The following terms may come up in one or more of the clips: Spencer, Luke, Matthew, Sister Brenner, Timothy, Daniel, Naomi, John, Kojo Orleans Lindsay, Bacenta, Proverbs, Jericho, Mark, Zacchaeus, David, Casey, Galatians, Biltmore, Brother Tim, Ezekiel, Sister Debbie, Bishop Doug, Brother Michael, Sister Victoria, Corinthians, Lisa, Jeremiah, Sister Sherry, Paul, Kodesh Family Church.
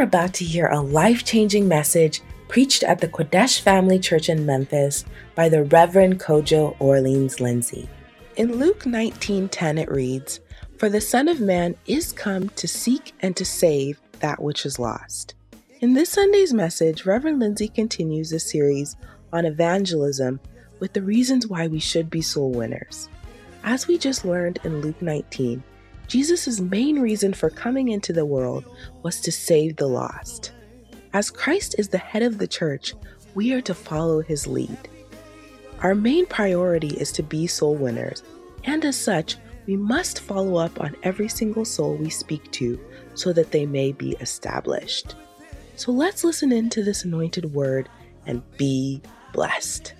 are about to hear a life-changing message preached at the Kodesh Family Church in Memphis by the Reverend Kojo Orleans Lindsay. In Luke 19:10 it reads, "For the Son of Man is come to seek and to save that which is lost." In this Sunday's message, Reverend Lindsay continues the series on evangelism with the reasons why we should be soul winners. As we just learned in Luke 19, Jesus' main reason for coming into the world was to save the lost. As Christ is the head of the church, we are to follow his lead. Our main priority is to be soul winners, and as such, we must follow up on every single soul we speak to so that they may be established. So let's listen into this anointed word and be blessed.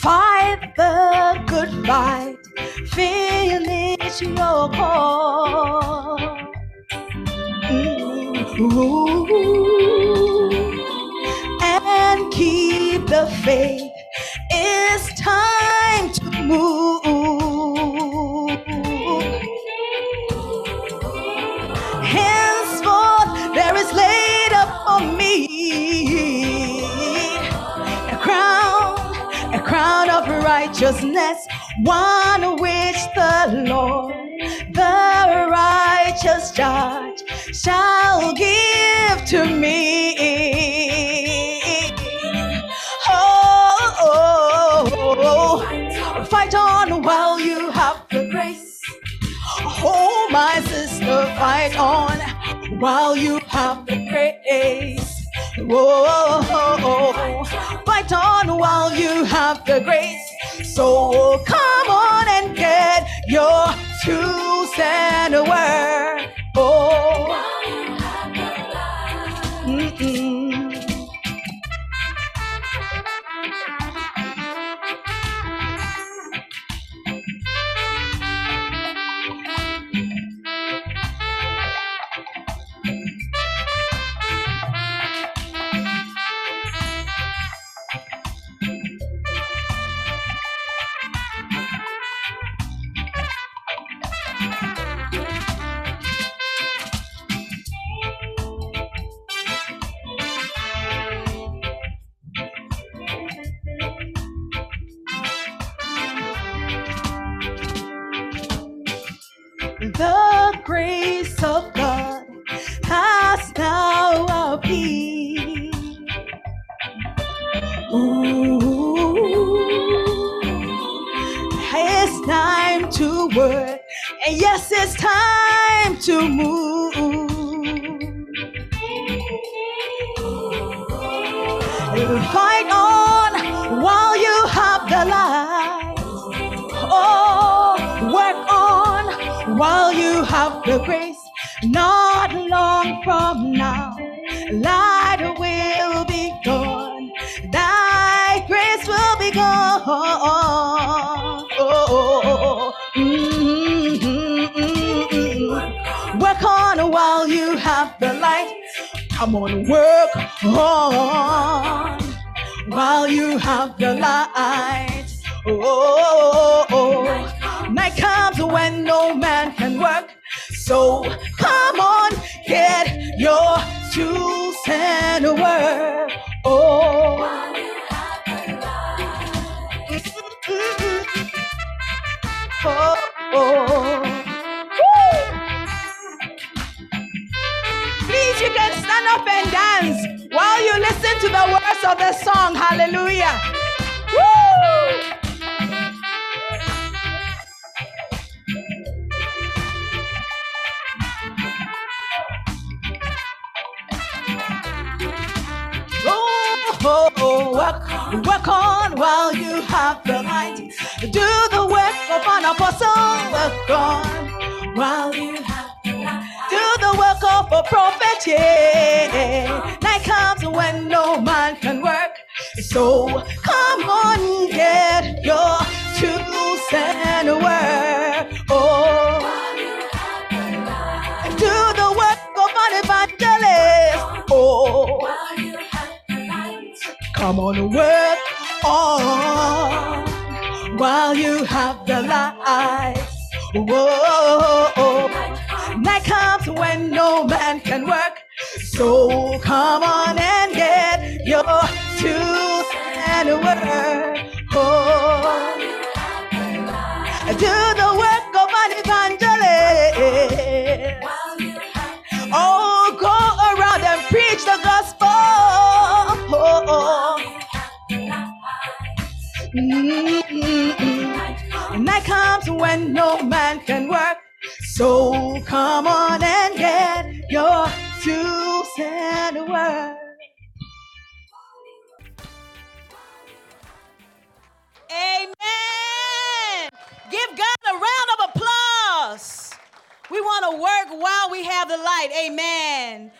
Fight the good fight, finish your call. And keep the faith, it's time to move. Henceforth there is laid up for me a crown of righteousness, one which the Lord, the righteous judge, shall give to me. Oh, fight on while you have the grace. Oh, my sister, fight on while you have the grace. Oh, fight on while you have the grace. So come on and get your truth and word. Oh, while you have the light. shall be. Ooh, it's time to work, and yes, it's time to move. Fight on while you have the light. Oh, work on while you have the grace. Not long from now, light will be gone. Thy grace will be gone. Oh, Work on while you have the light. Come on, work on while you have the light. Oh, night comes when no man can work. So come on, get your tools and work. Oh, while you have the light. Please, you can stand up and dance while you listen to the words of the song. Hallelujah. Woo! Work on while you have the light. Do the work of an apostle. Work on while you have the light. Do the work of a prophet, yeah. Night comes when no man can work. So come on, get your tools and work. Oh, do the work of an evangelist. Oh, come on, work on while you have the light. Whoa. Night comes when no man can work. So come on and get your tools and work. Oh, do the work of an evangelist. Oh, go around and preach the gospel. Night comes when no man can work. So come on and get your tools and work. Amen. Give God a round of applause. We want to work while we have the light. Amen.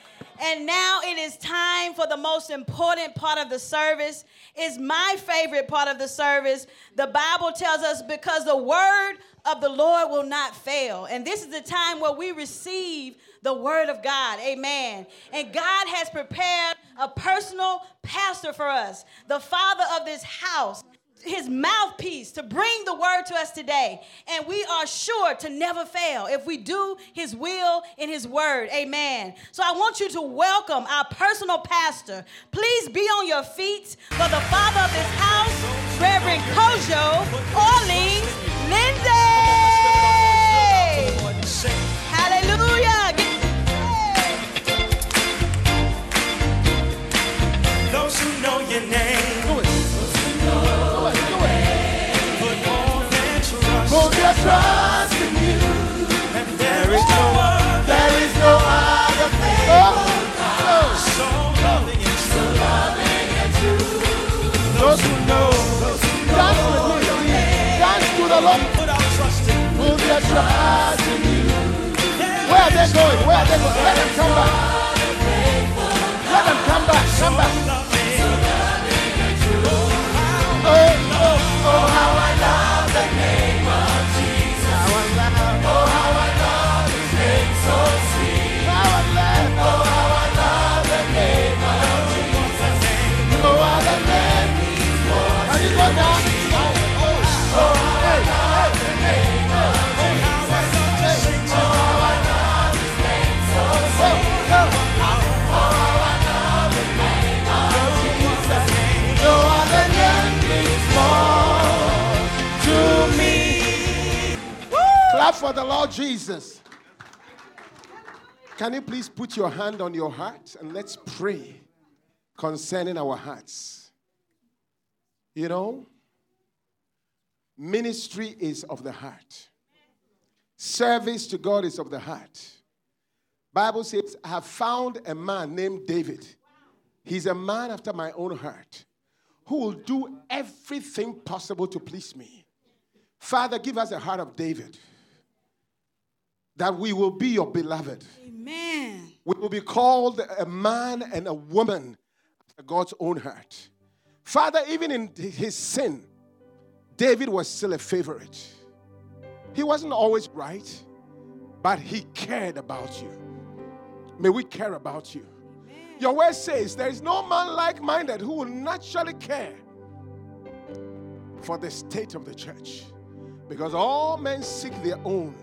And now it is time for the most important part of the service. It's my favorite part of the service. The Bible tells us, because the word of the Lord will not fail. And this is the time where we receive the word of God. Amen. And God has prepared a personal pastor for us, the father of this house, his mouthpiece to bring the word to us today. And we are sure to never fail if we do his will in his word. Amen. So I want you to welcome our personal pastor. Please be on your feet for the father of this house, Reverend Kojo Orleans Lindsay. Hallelujah. Those who know your name, put your trust in you, and there is no other thing. So loving and true. Those who know, dance to the Lord. Put your trust in you. Where are they going? Let them come back. So loving and true. Oh, how I love the name of Jesus. Oh, how I love his name, so sweet. Oh, how I love the name of Jesus. No other name is more sweet. Oh, how I love the name of Jesus. Oh, how I love his name, so sweet. Oh, how I love the name of Jesus. No other name is more to me. Woo! Clap for the Lord Jesus. Can you please put your hand on your heart and let's pray concerning our hearts? You know, ministry is of the heart. Service to God is of the heart. Bible says, I have found a man named David. He's a man after my own heart who will do everything possible to please me. Father, give us a heart of David, that we will be your beloved. Amen. We will be called a man and a woman after God's own heart. Father, even in his sin, David was still a favorite. He wasn't always right, but he cared about you. May we care about you. Amen. Your word says there is no man like-minded who will naturally care for the state of the church, because all men seek their own,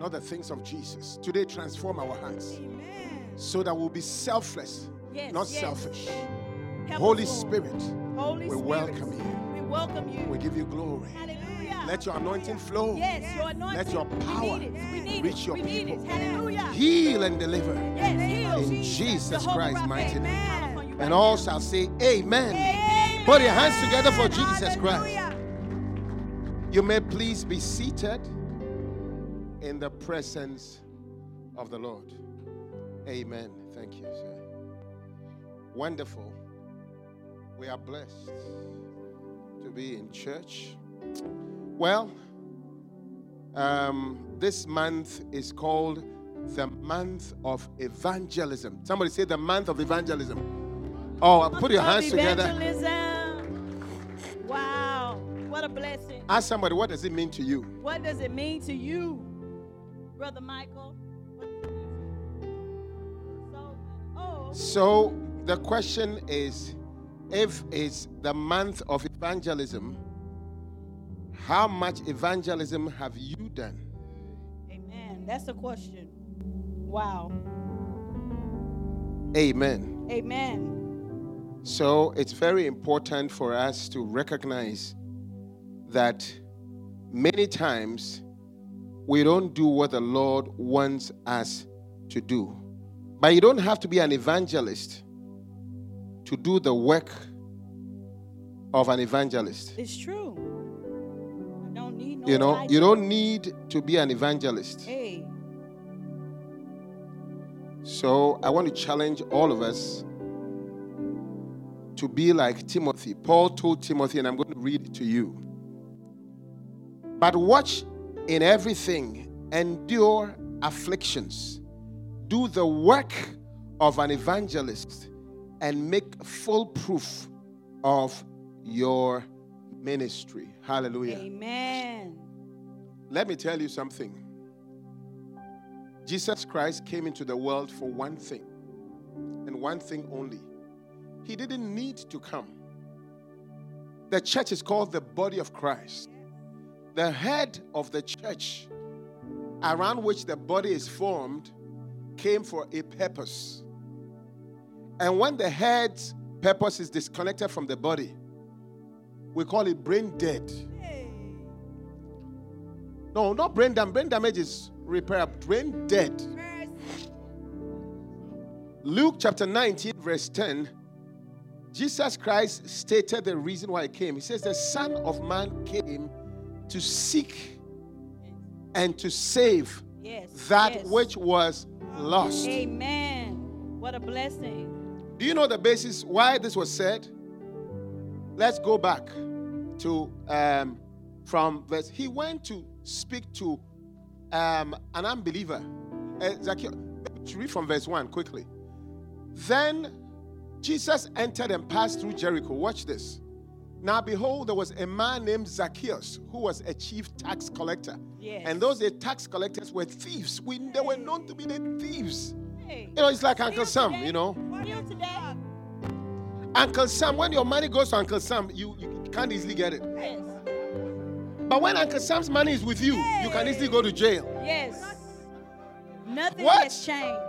not the things of Jesus. Today, transform our hearts. Amen. So that we'll be selfless, yes, not yes. selfish. Help Holy Lord. Spirit, Holy we Spirit. Welcome you. We welcome you. We give you glory. Hallelujah. Let your anointing flow. Yes, your anointing. Let your power reach your people. Hallelujah. Heal and deliver. Yes, in Jesus Christ' mighty name. Amen. And all shall say amen. Amen. Put your hands together for Jesus Hallelujah. Christ. You may please be seated in the presence of the Lord. Amen. Thank you, sir. Wonderful. We are blessed to be in church. Well, this month is called the month of evangelism. Somebody say the month of evangelism. Oh, put your hands evangelism. Together. Wow, what a blessing. Ask somebody, what does it mean to you? What does it mean to you? Brother Michael. So the question is, if it's the month of evangelism, how much evangelism have you done? Amen. That's the question. Wow. Amen. Amen. So it's very important for us to recognize that many times we don't do what the Lord wants us to do. But you don't have to be an evangelist to do the work of an evangelist. It's true. I don't need no idea. You don't need to be an evangelist. Hey. So I want to challenge all of us to be like Timothy. Paul told Timothy, and I'm going to read it to you. But watch in everything, endure afflictions, do the work of an evangelist, and make full proof of your ministry. Hallelujah. Amen. Let me tell you something. Jesus Christ came into the world for one thing, and one thing only. He didn't need to come. The church is called the body of Christ. The head of the church, around which the body is formed, came for a purpose. And when the head's purpose is disconnected from the body, we call it brain dead. Hey. No, not brain damage. Brain damage is repairable. Brain dead. Mercy. Luke chapter 19, verse 10, Jesus Christ stated the reason why he came. He says, the Son of Man came to seek and to save which was lost. Amen. What a blessing. Do you know the basis why this was said? Let's go back to from verse. He went to speak to an unbeliever. Zacchaeus. Read from verse 1 quickly. Then Jesus entered and passed through Jericho. Watch this. Now, behold, there was a man named Zacchaeus who was a chief tax collector. Yes. And those tax collectors were thieves. They were known to be the thieves. Hey. It's like Uncle Sam, Uncle Sam, when your money goes to Uncle Sam, you can't easily get it. Yes. But when Uncle Sam's money is with you, you can easily go to jail. Yes. Nothing has changed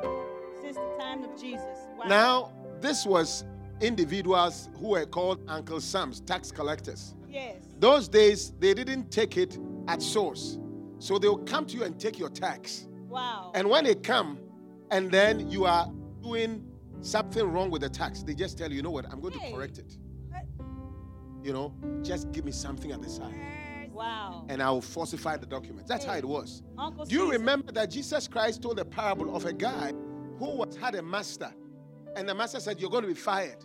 since the time of Jesus. Wow. Now, this was individuals who were called Uncle Sam's, tax collectors. Yes. Those days, they didn't take it at source. So they'll come to you and take your tax. Wow. And when they come, and then you are doing something wrong with the tax, they just tell you, you know what, I'm going to correct it. You know, just give me something at the side. Wow. And I will falsify the documents. That's how it was. Do you remember that Jesus Christ told a parable of a guy who had a master? And the master said, you're going to be fired.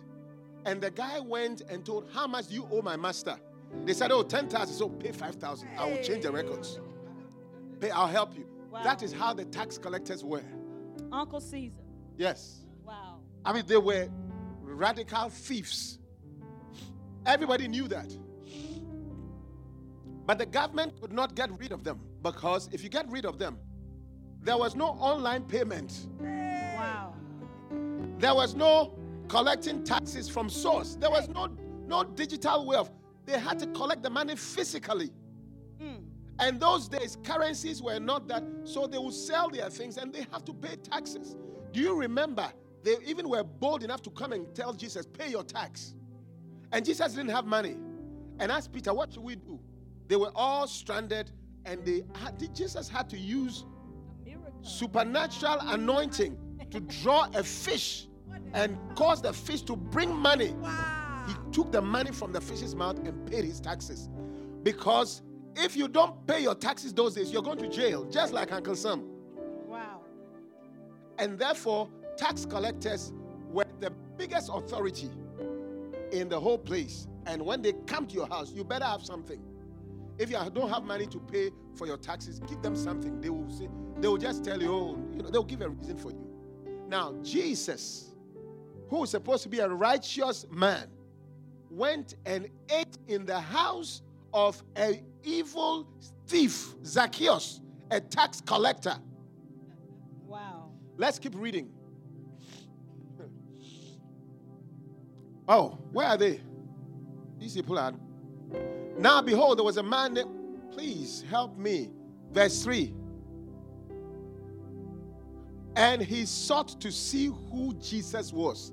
And the guy went and told, how much do you owe my master? They said, oh, 10,000, so pay 5,000. I will change the records. Pay, I'll help you. Wow. That is how the tax collectors were. Uncle Caesar. Yes. Wow. I mean, they were radical thieves. Everybody knew that. But the government could not get rid of them, because if you get rid of them, there was no online payment. Wow. There was no collecting taxes from source. There was no digital way of. They had to collect the money physically. Mm. And those days, currencies were not that. So they would sell their things and they have to pay taxes. Do you remember? They even were bold enough to come and tell Jesus, pay your tax. And Jesus didn't have money. And asked Peter, what should we do? They were all stranded, and Jesus had to use supernatural anointing to draw a fish and cause the fish to bring money. Wow. He took the money from the fish's mouth and paid his taxes. Because if you don't pay your taxes those days, you're going to jail, just like Uncle Sam. Wow. And therefore, tax collectors were the biggest authority in the whole place. And when they come to your house, you better have something. If you don't have money to pay for your taxes, give them something. They will just tell you, they'll give a reason for you. Now, Jesus, who was supposed to be a righteous man, went and ate in the house of an evil thief, Zacchaeus, a tax collector. Wow. Let's keep reading. Oh, where are they? These people are. Now, behold, there was a man named. Please help me. Verse 3. And he sought to see who Jesus was.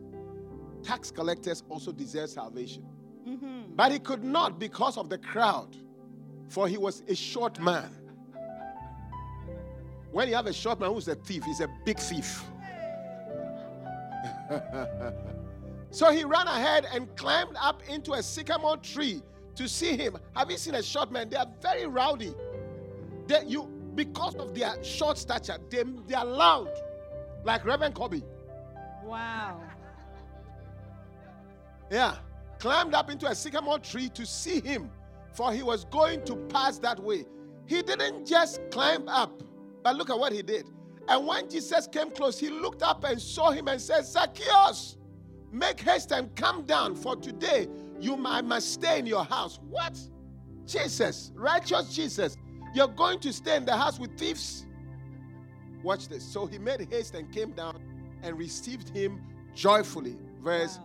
Tax collectors also deserve salvation. Mm-hmm. But he could not because of the crowd, for he was a short man. When you have a short man who's a thief, he's a big thief. So he ran ahead and climbed up into a sycamore tree to see him. Have you seen a short man? They are very rowdy. Because of their short stature, they are loud, like Reverend Kobe. Wow. Yeah. Climbed up into a sycamore tree to see him, for he was going to pass that way. He didn't just climb up, but look at what he did. And when Jesus came close, he looked up and saw him and said, Zacchaeus, make haste and come down, for today I must stay in your house. What? Jesus, righteous Jesus, you're going to stay in the house with thieves? Watch this. So he made haste and came down and received him joyfully. Verse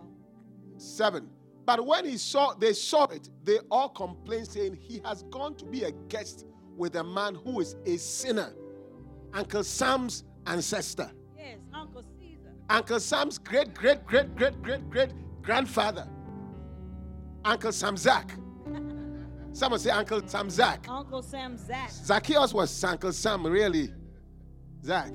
7. But when they saw it, they all complained, saying, he has gone to be a guest with a man who is a sinner. Uncle Sam's ancestor. Yes, Uncle Caesar. Uncle Sam's great-great-great-great-great-great-grandfather. Uncle Sam Zach. Someone say Uncle Sam Zach. Uncle Sam Zach. Zacchaeus was Uncle Sam, really. Zach.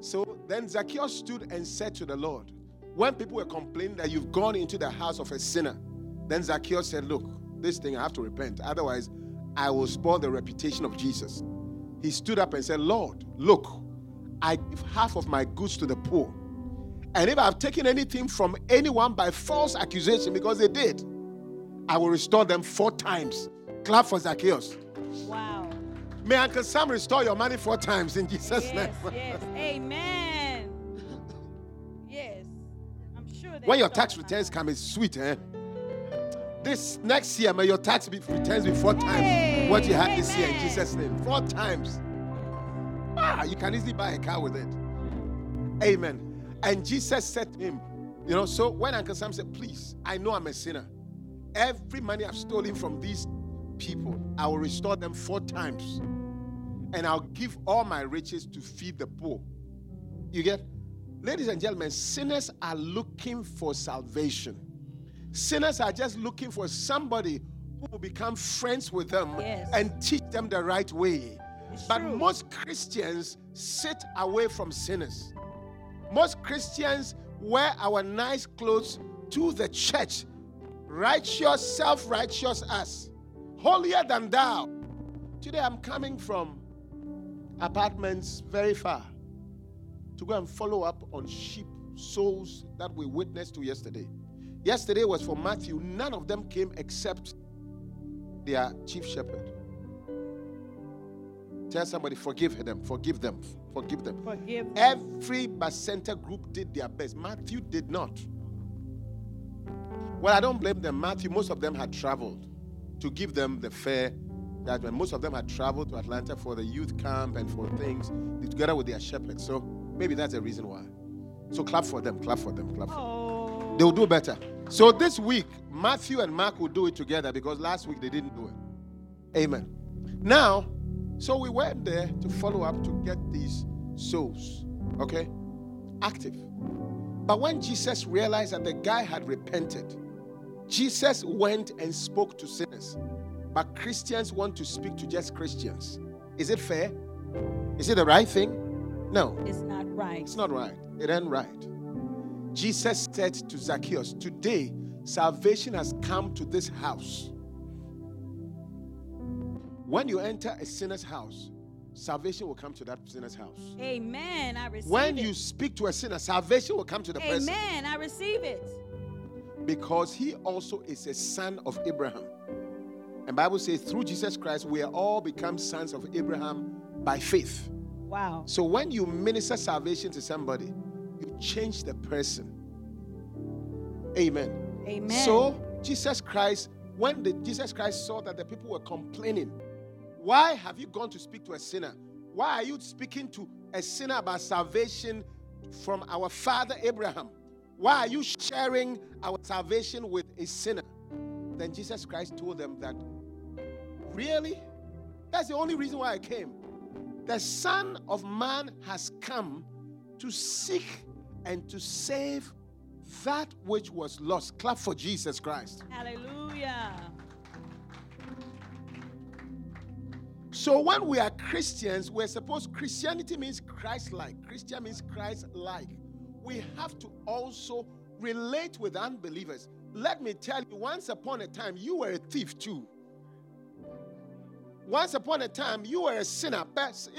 So then Zacchaeus stood and said to the Lord, when people were complaining that you've gone into the house of a sinner, then Zacchaeus said, look, this thing I have to repent. Otherwise, I will spoil the reputation of Jesus. He stood up and said, Lord, look, I give half of my goods to the poor. And if I have taken anything from anyone by false accusation, because they did, I will restore them 4 times. Clap for Zacchaeus. Wow. May Uncle Sam restore your money 4 times in Jesus' name. Yes, amen. Yes. I'm sure that. When your tax returns come, it's sweet, eh? This next year, may your tax returns be 4 times what you had this year in Jesus' name. 4 times. Ah, you can easily buy a car with it. Amen. And Jesus said to him, so when Uncle Sam said, please, I know I'm a sinner. Every money I've stolen from these people, I will restore them 4 times. And I'll give all my riches to feed the poor. You get? Ladies and gentlemen, sinners are looking for salvation. Sinners are just looking for somebody who will become friends with them and teach them the right way. It's true. Most Christians sit away from sinners. Most Christians wear our nice clothes to the church. Righteous, self-righteous us. Holier than thou. Today I'm coming from apartments very far to go and follow up on sheep, souls that we witnessed to yesterday. Yesterday was for Matthew. None of them came except their chief shepherd. Tell somebody, forgive them. Every Bacenta group did their best. Matthew did not. Well, I don't blame them. Matthew, most of them had traveled to give them the fair judgment. Most of them had traveled to Atlanta for the youth camp and for things together with their shepherds. So maybe that's the reason why. So clap for them. Oh. They will do better. So this week, Matthew and Mark will do it together because last week they didn't do it. Amen. Now, so we went there to follow up to get these souls, okay, active. But when Jesus realized that the guy had repented, Jesus went and spoke to sinners. But Christians want to speak to just Christians. Is it fair? Is it the right thing? No. It's not right. It ain't right. Jesus said to Zacchaeus, today, salvation has come to this house. When you enter a sinner's house, salvation will come to that sinner's house. Amen. I receive it. When you speak to a sinner, salvation will come to the person. Amen. I receive it. Because he also is a son of Abraham. And the Bible says, through Jesus Christ, we are all become sons of Abraham by faith. Wow. So when you minister salvation to somebody, you change the person. Amen. Amen. So Jesus Christ, when Jesus Christ saw that the people were complaining, why have you gone to speak to a sinner? Why are you speaking to a sinner about salvation from our father Abraham? Why are you sharing our salvation with a sinner? Then Jesus Christ told them that, really? That's the only reason why I came. The Son of Man has come to seek and to save that which was lost. Clap for Jesus Christ. Hallelujah. So when we are Christians, we're supposed, Christianity means Christ-like. Christian means Christ-like. We have to also relate with unbelievers. Let me tell you, once upon a time, you were a thief too. Once upon a time, you were a sinner.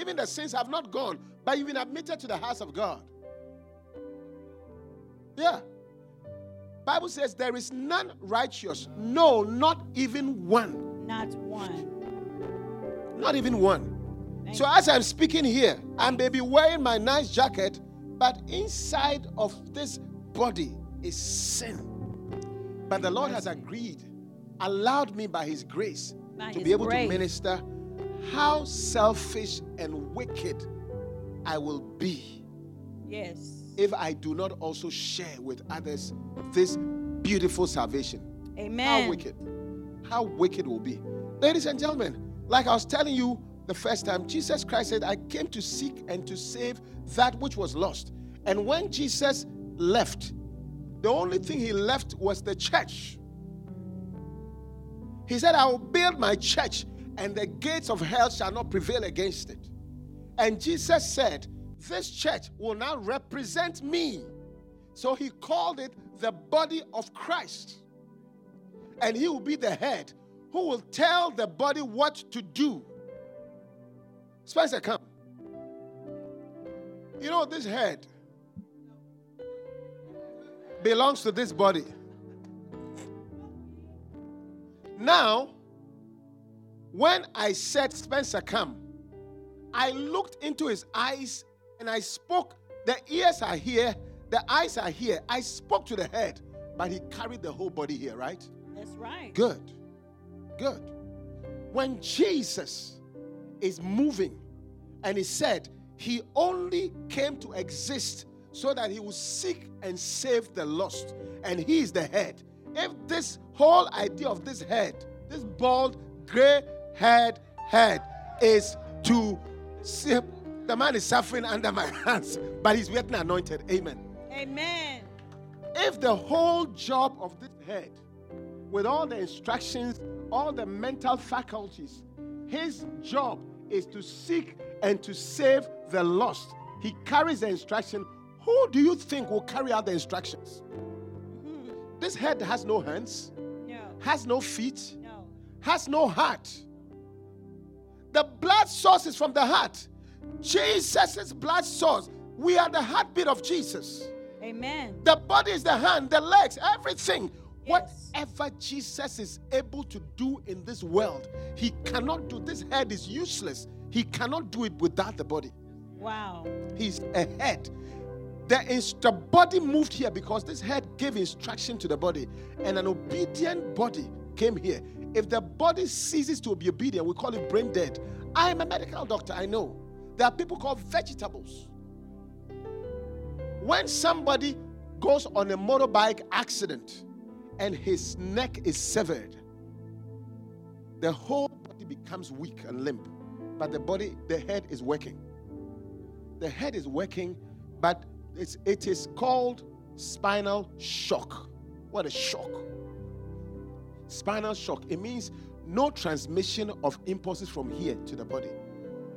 Even the sins have not gone, but you've been admitted to the house of God. Yeah. Bible says there is none righteous. No, not even one. Not one. Not even one. Thank so as I'm speaking here, I may be wearing my nice jacket, but inside of this body is sin. But the Lord has agreed, allowed me by his grace to be able to minister how selfish and wicked I will be. Yes. If I do not also share with others this beautiful salvation. Amen. How wicked will be. Ladies and gentlemen, like I was telling you the first time, Jesus Christ said, I came to seek and to save that which was lost. And when Jesus left, the only thing he left was the church. He said, I will build my church and the gates of hell shall not prevail against it. And Jesus said, this church will now represent me. So he called it the body of Christ. And he will be the head, who will tell the body what to do. Spencer, come. You know, this head belongs to this body. Now, when I said, Spencer, come, I looked into his eyes and I spoke. The ears are here, the eyes are here. I spoke to the head, but he carried the whole body here, right? That's right. Good. When Jesus is moving, and he said he only came to exist so that he would seek and save the lost, and he is the head. If this whole idea of this head, this bald, gray-haired head, is to save, the man is suffering under my hands, but he's getting anointed. Amen. Amen. If the whole job of this head, with all the instructions, all the mental faculties, his job is to seek and to save the lost. He carries the instruction. Who do you think will carry out the instructions? Mm-hmm. This head has no hands, no. Has no feet, no. Has no heart. The blood source is from the heart. Jesus' blood source. We are the heartbeat of Jesus. Amen. The body is the hand, the legs, everything. Yes. Whatever Jesus is able to do in this world, he cannot do. This head is useless. He cannot do it without the body. Wow. He's a head. The body moved here because this head gave instruction to the body, and an obedient body came here. If the body ceases to be obedient, we call it brain dead. I am a medical doctor, I know. There are people called vegetables. When somebody goes on a motorbike accident and his neck is severed, the whole body becomes weak and limp. But the head is working. The head is working, but it is called spinal shock. What a shock. Spinal shock. It means no transmission of impulses from here to the body.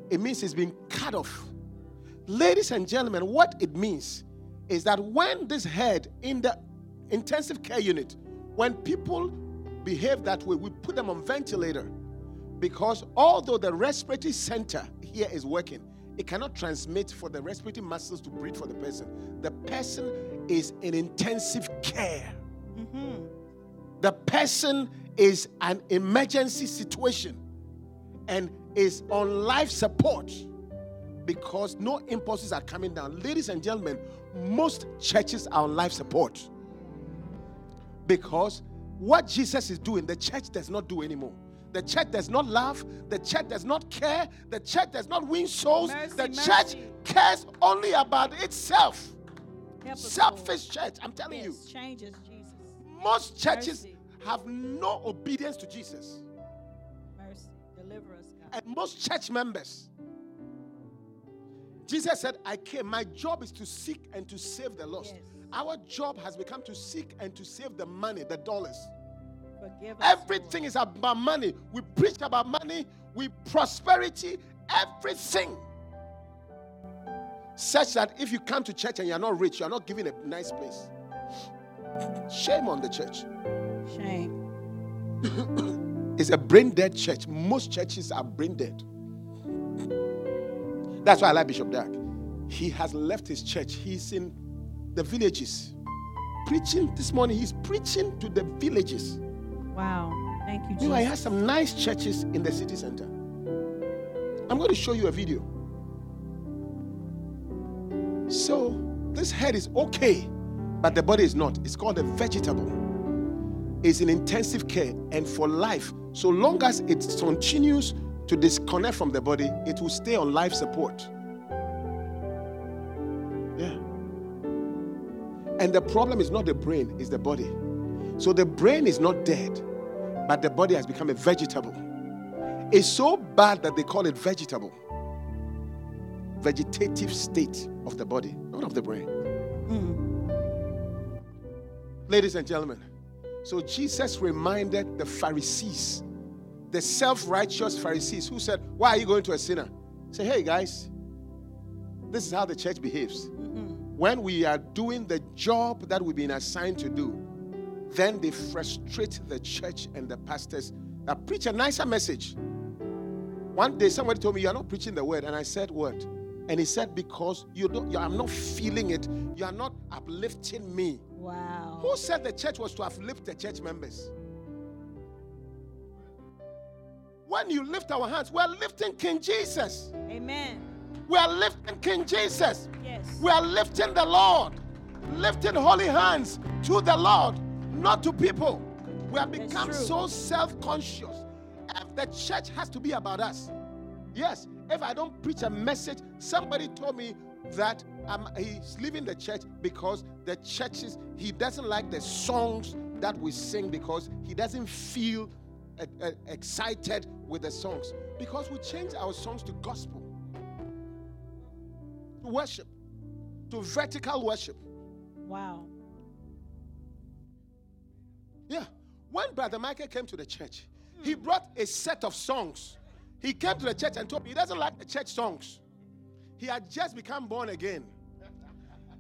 It means it's been cut off. Ladies and gentlemen, what it means is that when this head in the intensive care unit, when people behave that way, we put them on ventilator, because although the respiratory center here is working, it cannot transmit for the respiratory muscles to breathe for the person. The person is in intensive care. Mm-hmm. The person is an emergency situation and is on life support because no impulses are coming down. Ladies and gentlemen, most churches are on life support because what Jesus is doing, the church does not do anymore. The church does not love. The church does not care. The church does not win souls. Church cares only about itself. Selfish church, I'm telling you. Changes, Jesus. Most churches have no obedience to Jesus. Mercy, deliver us, God. And most church members. Jesus said, I came. My job is to seek and to save the lost. Yes. Our job has become to seek and to save the money, the dollars. Everything is about money. We preached about money. We prosperity. Everything. Such that if you come to church and you're not rich, you're not given a nice place. Shame on the church. Shame. It's a brain dead church. Most churches are brain dead. That's why I like Bishop Doug. He has left his church. He's in the villages. Preaching this morning. He's preaching to the villages. Wow. Thank you, Jesus. You know, I have some nice churches in the city center. I'm going to show you a video. So, this head is okay, but the body is not. It's called a vegetable. It's in intensive care and for life. So long as it continues to disconnect from the body, it will stay on life support. Yeah. And the problem is not the brain, it's the body. So the brain is not dead, but the body has become a vegetable. It's so bad that they call it vegetable. Vegetative state of the body, not of the brain. Mm. Ladies and gentlemen, so Jesus reminded the Pharisees, the self-righteous Pharisees who said, why are you going to a sinner? Say, hey guys, this is how the church behaves. Mm-hmm. When we are doing the job that we've been assigned to do, then they frustrate the church and the pastors that preach a nicer message. One day somebody told me, you are not preaching the word. And I said, what? And he said, because I'm not feeling it. You are not uplifting me. Wow. Who said the church was to uplift the church members? When you lift our hands, we are lifting King Jesus. Amen. We are lifting King Jesus. Yes. We are lifting the Lord. Lifting holy hands to the Lord. Not to people. We have become so self-conscious. The church has to be about us. Yes, if I don't preach a message, somebody told me that he's leaving the church because the churches, he doesn't like the songs that we sing because he doesn't feel excited with the songs. Because we change our songs to gospel, to worship, to vertical worship. Wow. Yeah, when Brother Michael came to the church, he brought a set of songs. He came to the church and told me he doesn't like the church songs. He had just become born again.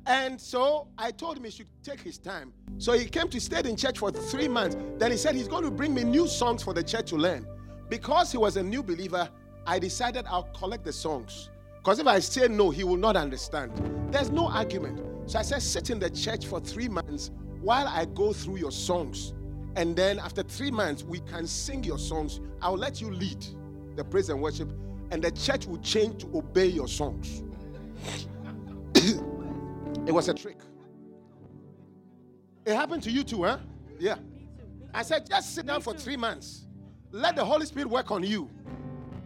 And so I told him he should take his time. So he came to stay in church for 3 months. Then he said he's going to bring me new songs for the church to learn. Because he was a new believer, I decided I'll collect the songs. Because if I say no, he will not understand. There's no argument. So I said, sit in the church for 3 months while I go through your songs. And then after 3 months, we can sing your songs. I'll let you lead the praise and worship. And the church will change to obey your songs. It was a trick. It happened to you too, huh? Yeah. I said, just sit down for 3 months. Let the Holy Spirit work on you.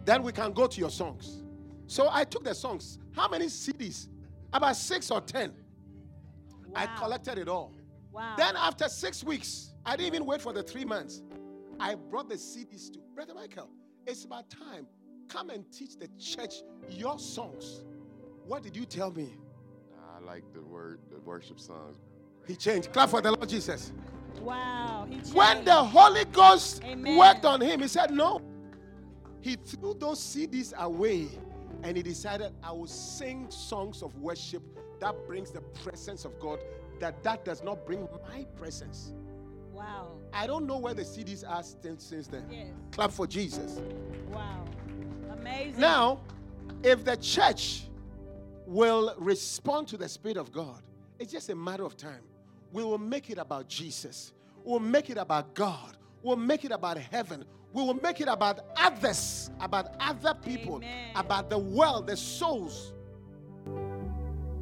Then we can go to your songs. So I took the songs. How many CDs? About 6 or 10. Wow. I collected it all. Wow. Then after 6 weeks, I didn't even wait for the 3 months. I brought the CDs to Brother Michael. It's about time. Come and teach the church your songs. What did you tell me? I like the word, the worship songs. He changed. Clap for the Lord Jesus. Wow. He changed. When the Holy Ghost worked on him, he said no. He threw those CDs away and he decided, I will sing songs of worship that brings the presence of God, that does not bring my presence. Wow. I don't know where the CDs are since then. Yes. Clap for Jesus. Wow. Amazing. Now, if the church will respond to the Spirit of God, it's just a matter of time. We will make it about Jesus. We'll make it about God. We'll make it about heaven. We will make it about others, about other people, amen, about the world, the souls.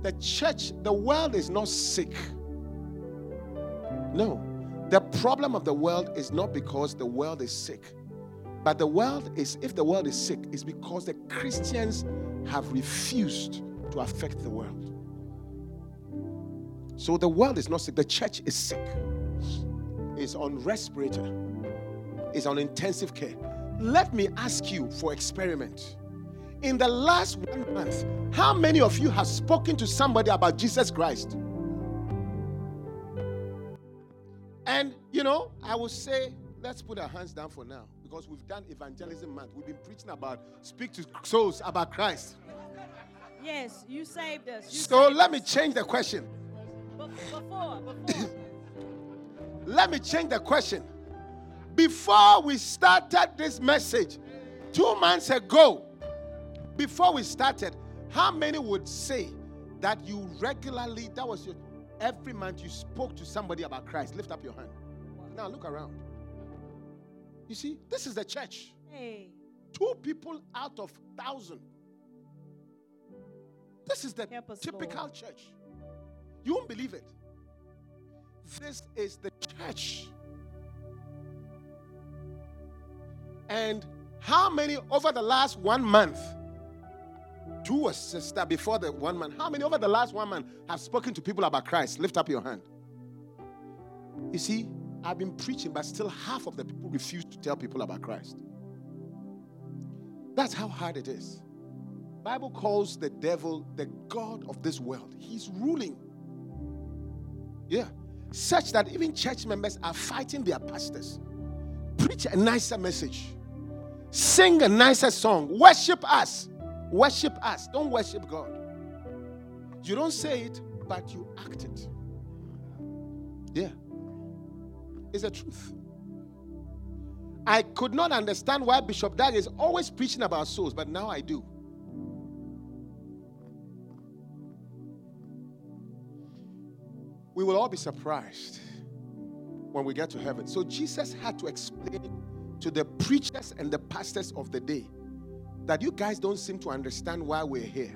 The church, the world is not sick. No. The problem of the world is not because the world is sick. But the world is, if the world is sick, it's because the Christians have refused to affect the world. So the world is not sick. The church is sick. It's on respirator. Is on intensive care. Let me ask you for experiment. In the last 1 month, how many of you have spoken to somebody about Jesus Christ? And, you know, I will say, let's put our hands down for now, because we've done evangelism month. We've been preaching about, speak to souls about Christ. Yes, you saved us. Let me change the question. Let me change the question. Before we started this message 2 months ago, how many would say that you regularly, every month you spoke to somebody about Christ? Lift up your hand. Now look around. You see, this is the church. Hey. 2 people out of 1,000. This is the typical church. You won't believe it. This is the church. And how many over the last 1 month, how many over the last 1 month have spoken to people about Christ? Lift up your hand. You see, I've been preaching, but still half of the people refuse to tell people about Christ. That's how hard it is. The Bible calls the devil the God of this world. He's ruling. Yeah. Such that even church members are fighting their pastors. Preach a nicer message. Sing a nicer song. Worship us. Worship us. Don't worship God. You don't say it, but you act it. Yeah. It's the truth. I could not understand why Bishop Doug is always preaching about souls, but now I do. We will all be surprised when we get to heaven. So Jesus had to explain to the preachers and the pastors of the day that you guys don't seem to understand why we're here.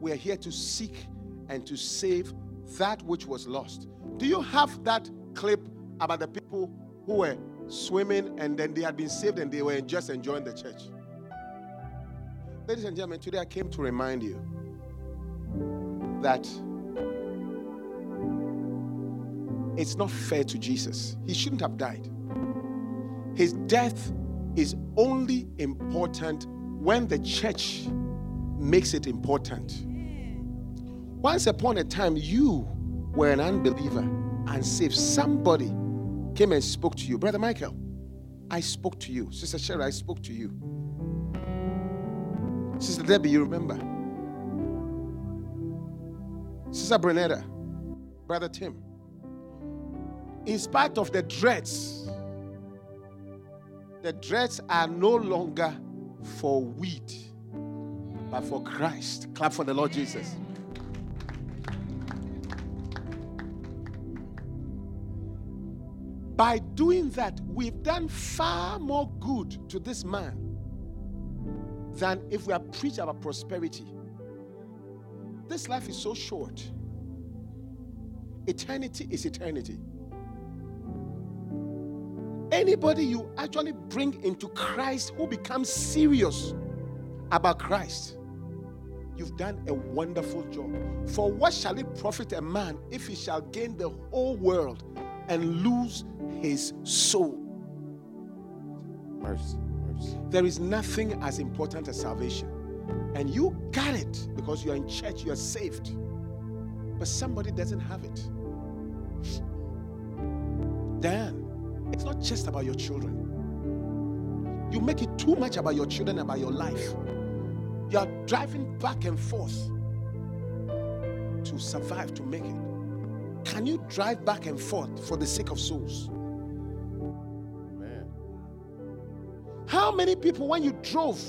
We're here to seek and to save that which was lost. Do you have that clip about the people who were swimming and then they had been saved and they were just enjoying the church? Ladies and gentlemen, today I came to remind you that it's not fair to Jesus. He shouldn't have died. His death is only important when the church makes it important. Once upon a time, you were an unbeliever and saved. Somebody came and spoke to you. Brother Michael, I spoke to you. Sister Sherry, I spoke to you. Sister Debbie, you remember. Sister Brenner, Brother Tim. In spite of the dreads, the dreads are no longer for wheat, but for Christ. Clap for the Lord Jesus. By doing that, we've done far more good to this man than if we had preached about prosperity. This life is so short. Eternity is eternity. Anybody you actually bring into Christ who becomes serious about Christ, you've done a wonderful job. For what shall it profit a man if he shall gain the whole world and lose his soul? Mercy, mercy. There is nothing as important as salvation. And you got it because you are in church, you are saved. But somebody doesn't have it. Then, it's not just about your children. You make it too much about your children, about your life. You are driving back and forth to survive, to make it. Can you drive back and forth for the sake of souls? Man. How many people, when you drove,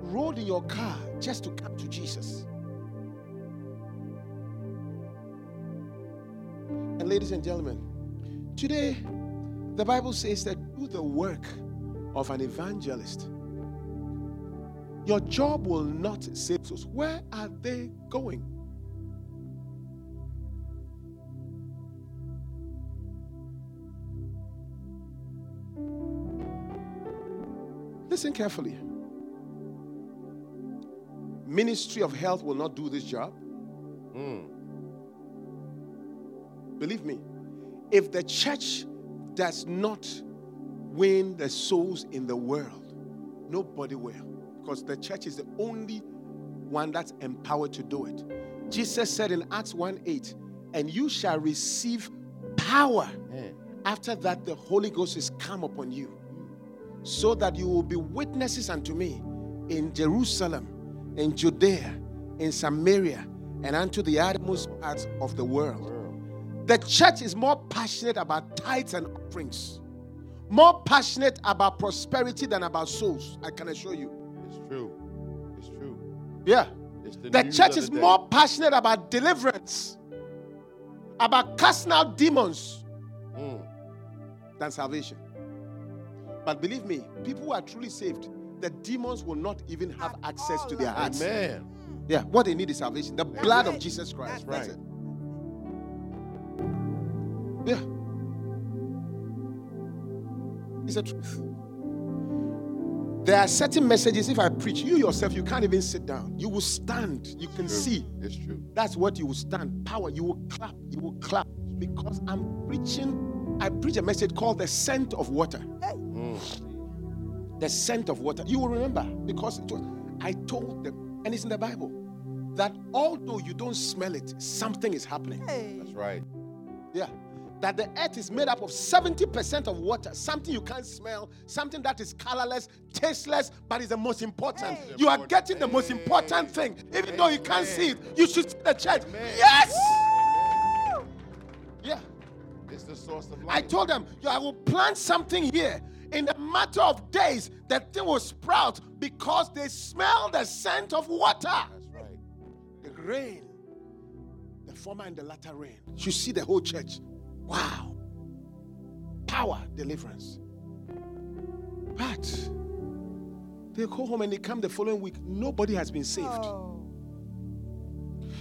rode in your car just to come to Jesus? And ladies and gentlemen, today, the Bible says that do the work of an evangelist. Your job will not save souls. Where are they going? Listen carefully. Ministry of Health will not do this job. Believe me, if the church does not win the souls in the world, nobody will. Because the church is the only one that's empowered to do it. Jesus said in Acts 1:8, and you shall receive power after that the Holy Ghost is come upon you, so that you will be witnesses unto me in Jerusalem, in Judea, in Samaria, and unto the uttermost parts of the world. The church is more passionate about tithes and offerings, more passionate about prosperity than about souls. I can assure you. It's true. It's true. Yeah. It's the church is more passionate about deliverance, about casting out demons than salvation. But believe me, people who are truly saved, the demons will not even have access to their hearts. Amen. Yeah, what they need is salvation. The blood of Jesus Christ. That's right. Yeah. It's the truth. There are certain messages, if I preach, you yourself, you can't even sit down. You will stand. You can see. It's true. That's what you will stand. Power. You will clap. You will clap. Because I'm preaching. I preach a message called the scent of water. The scent of water. You will remember because it was, I told them, and it's in the Bible, that although you don't smell it, something is happening. That's right. Yeah. That the earth is made up of 70% of water. Something you can't smell, something that is colorless, tasteless, but is the most important. You are getting the most important thing. Even though you can't see it, you should see the church. Yes! Amen. Yeah. It's the source of life. I told them, I will plant something here. In a matter of days, that thing will sprout because they smell the scent of water. That's right. The rain, the former and the latter rain. You see the whole church. Wow. Power, deliverance. But they go home and they come the following week. Nobody has been saved. Oh.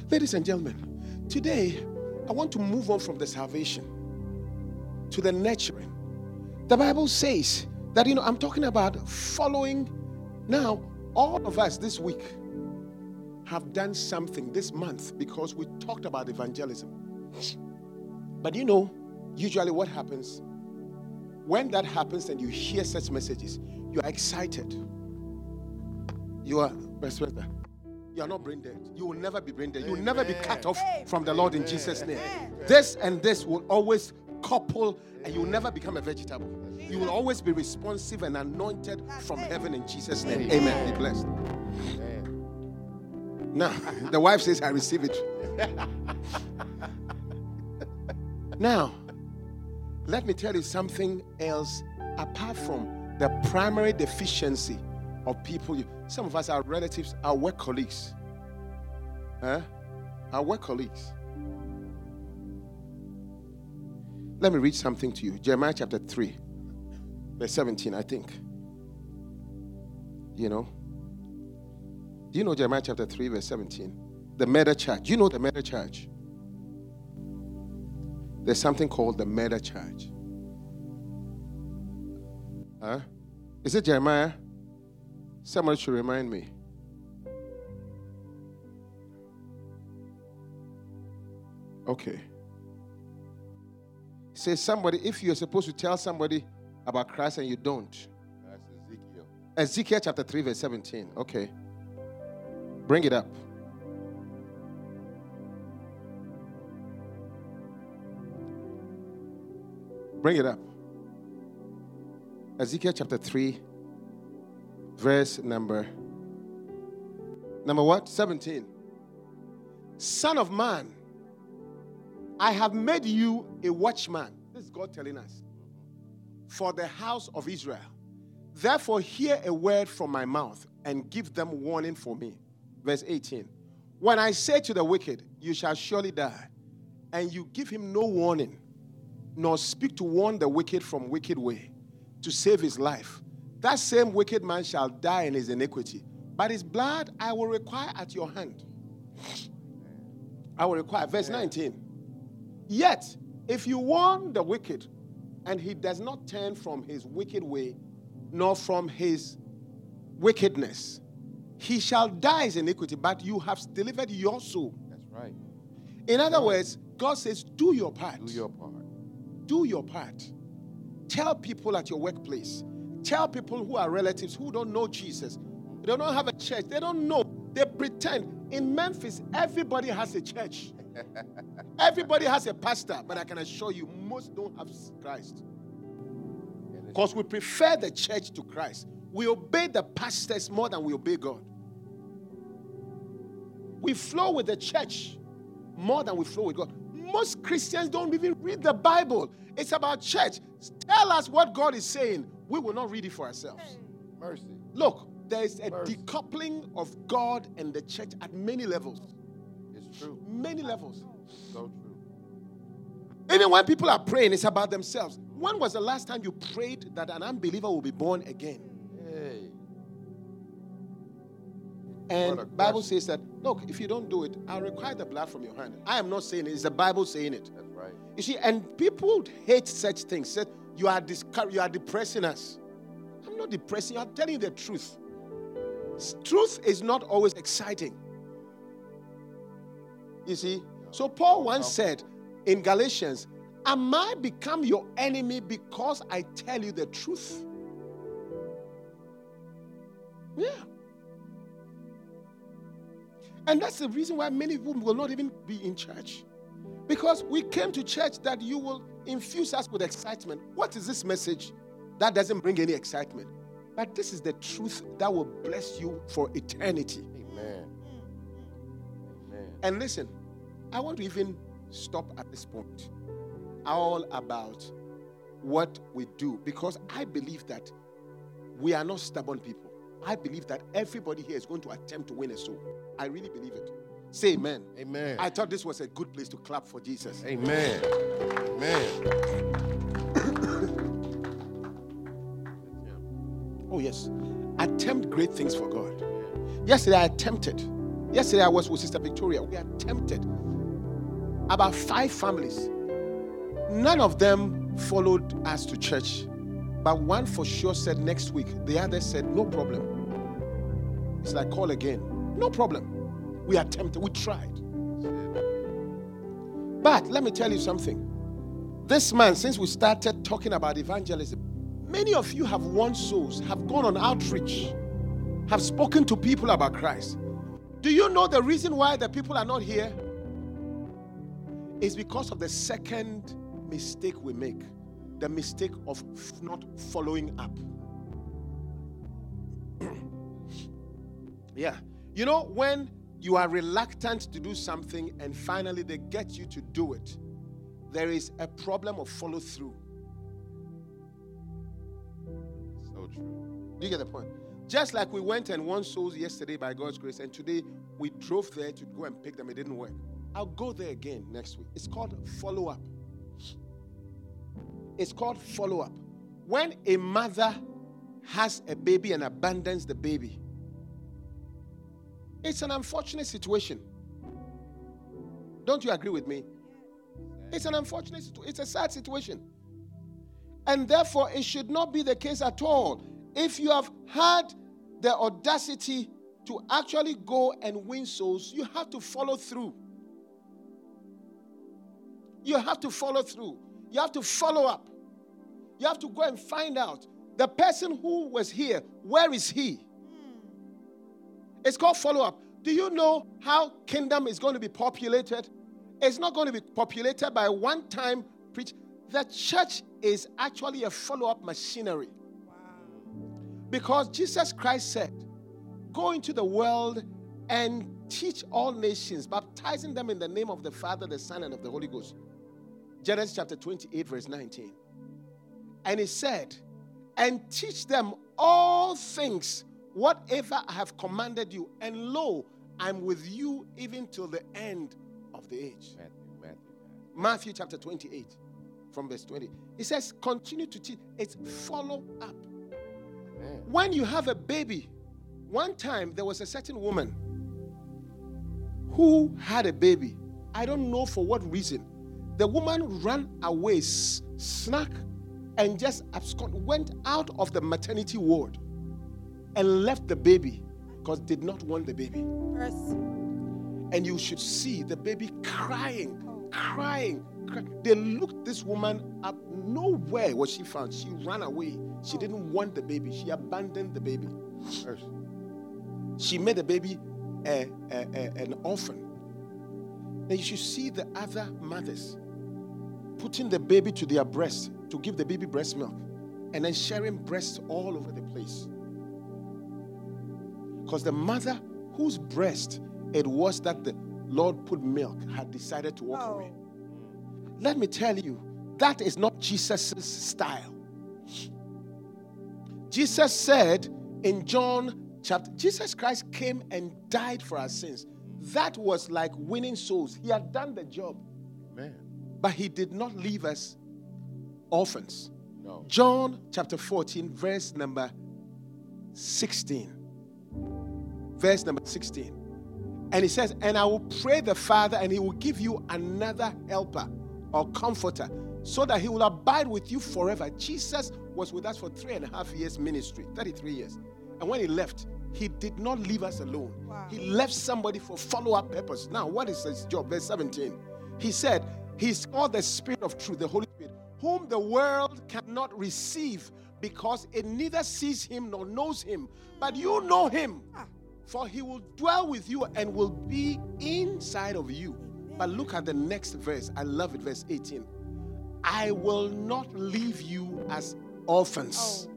Ladies and gentlemen, today I want to move on from the salvation to the nurturing. The Bible says that, I'm talking about following. Now, all of us this week have done something this month because we talked about evangelism. But usually what happens, when that happens and you hear such messages, you are excited. You are not brain dead. You will never be brain dead. You will never be cut off from the Lord in Jesus' name. This and this will always couple, and you will never become a vegetable. You will always be responsive and anointed from heaven in Jesus' name. Amen. Be blessed. No, the wife says, I receive it. Now, let me tell you something else apart from the primary deficiency of people. Some of us are relatives, our work colleagues. Our work colleagues. Let me read something to you. Jeremiah chapter 3, verse 17, I think. You know? Do you know Jeremiah chapter 3, verse 17? The murder charge. Do you know the murder charge? There's something called the murder charge. Huh? Is it Jeremiah? Someone should remind me. Okay. Say somebody, if you're supposed to tell somebody about Christ and you don't. That's Ezekiel. Ezekiel chapter 3, verse 17. Okay. Bring it up. Bring it up. Ezekiel chapter 3, verse number what? 17. Son of man, I have made you a watchman. This is God telling us. For the house of Israel. Therefore, hear a word from my mouth and give them warning for me. Verse 18. When I say to the wicked, you shall surely die, and you give him no warning, nor speak to warn the wicked from wicked way, to save his life, that same wicked man shall die in his iniquity. But his blood I will require at your hand. I will require. Verse 19. Yet, if you warn the wicked, and he does not turn from his wicked way, nor from his wickedness, he shall die in iniquity, but you have delivered your soul. That's right. In other words, God says, do your part. Do your part. Do your part. Tell people at your workplace. Tell people who are relatives, who don't know Jesus. They don't have a church. They don't know. They pretend. In Memphis, everybody has a church. Everybody has a pastor, but I can assure you, most don't have Christ. Because we prefer the church to Christ. We obey the pastors more than we obey God. We flow with the church more than we flow with God. Most Christians don't even read the Bible. It's about church. Tell us what God is saying. We will not read it for ourselves. Mercy. Look, there is a decoupling of God and the church at many levels. It's true. Many levels. So true. Even when people are praying, it's about themselves. When was the last time you prayed that an unbeliever will be born again? And the Bible says that, look, if you don't do it, I'll require the blood from your hand. I am not saying it. It's the Bible saying it. That's right. You see, and people hate such things. Said, you are depressing us. I'm not depressing you. I'm telling you the truth. Truth is not always exciting. You see? Yeah. So Paul once said in Galatians, am I become your enemy because I tell you the truth? Yeah. And that's the reason why many people will not even be in church. Because we came to church that you will infuse us with excitement. What is this message? That doesn't bring any excitement. But this is the truth that will bless you for eternity. Amen. Amen. And listen, I want to even stop at this point. All about what we do. Because I believe that we are not stubborn people. I believe that everybody here is going to attempt to win a soul. I really believe it. Say amen. Amen. I thought this was a good place to clap for Jesus. Amen. Amen. Oh, yes. Attempt great things for God. Yesterday, I attempted. Yesterday, I was with Sister Victoria. We attempted about 5 families. None of them followed us to church. But one for sure said next week. The other said, no problem. It's like, call again. No problem. We attempted. We tried. But let me tell you something. This month, since we started talking about evangelism, many of you have won souls, have gone on outreach, have spoken to people about Christ. Do you know the reason why the people are not here? It's because of the second mistake we make. The mistake of not following up. Yeah. You know, when you are reluctant to do something and finally they get you to do it, there is a problem of follow through. So true. Do you get the point? Just like we went and won souls yesterday by God's grace, and today we drove there to go and pick them. It didn't work. I'll go there again next week. It's called follow-up. It's called follow-up. When a mother has a baby and abandons the baby, it's an unfortunate situation. Don't you agree with me? It's an unfortunate situation. It's a sad situation. And therefore, it should not be the case at all. If you have had the audacity to actually go and win souls, you have to follow through. You have to follow through. You have to follow up. You have to go and find out. The person who was here, where is he? It's called follow-up. Do you know how kingdom is going to be populated? It's not going to be populated by one-time preach. The church is actually a follow-up machinery. Wow. Because Jesus Christ said, go into the world and teach all nations, baptizing them in the name of the Father, the Son, and of the Holy Ghost. Genesis chapter 28, verse 19. And he said, and teach them all things, whatever I have commanded you, and lo, I'm with you even till the end of the age. Matthew chapter 28, from verse 20. It says, continue to teach. It's follow up. Amen. When you have a baby, one time there was a certain woman who had a baby. I don't know for what reason. The woman ran away, snuck, and just absconded, went out of the maternity ward and left the baby because did not want the baby. Yes. And you should see the baby crying. They looked this woman up. Nowhere was she found. She ran away. She didn't want the baby. She abandoned the baby. Yes. She made the baby an orphan. Then you should see the other mothers putting the baby to their breast to give the baby breast milk and then sharing breasts all over the place. Because the mother whose breast it was that the Lord put milk had decided to walk away. Let me tell you, that is not Jesus' style. Jesus said in John chapter, Jesus Christ came and died for our sins. That was like winning souls. He had done the job. Amen. But he did not leave us orphans. No. John chapter 14, verse number 16. Verse number 16. And he says, and I will pray the Father, and he will give you another helper or comforter, so that he will abide with you forever. Jesus was with us for 3.5 years ministry, 33 years. And when he left, he did not leave us alone. Wow. He left somebody for follow-up purpose. Now, what is his job? Verse 17. He said, he's called the Spirit of truth, the Holy Spirit, whom the world cannot receive because it neither sees him nor knows him. But you know him. For he will dwell with you and will be inside of you. But look at the next verse. I love it, verse 18. I will not leave you as orphans.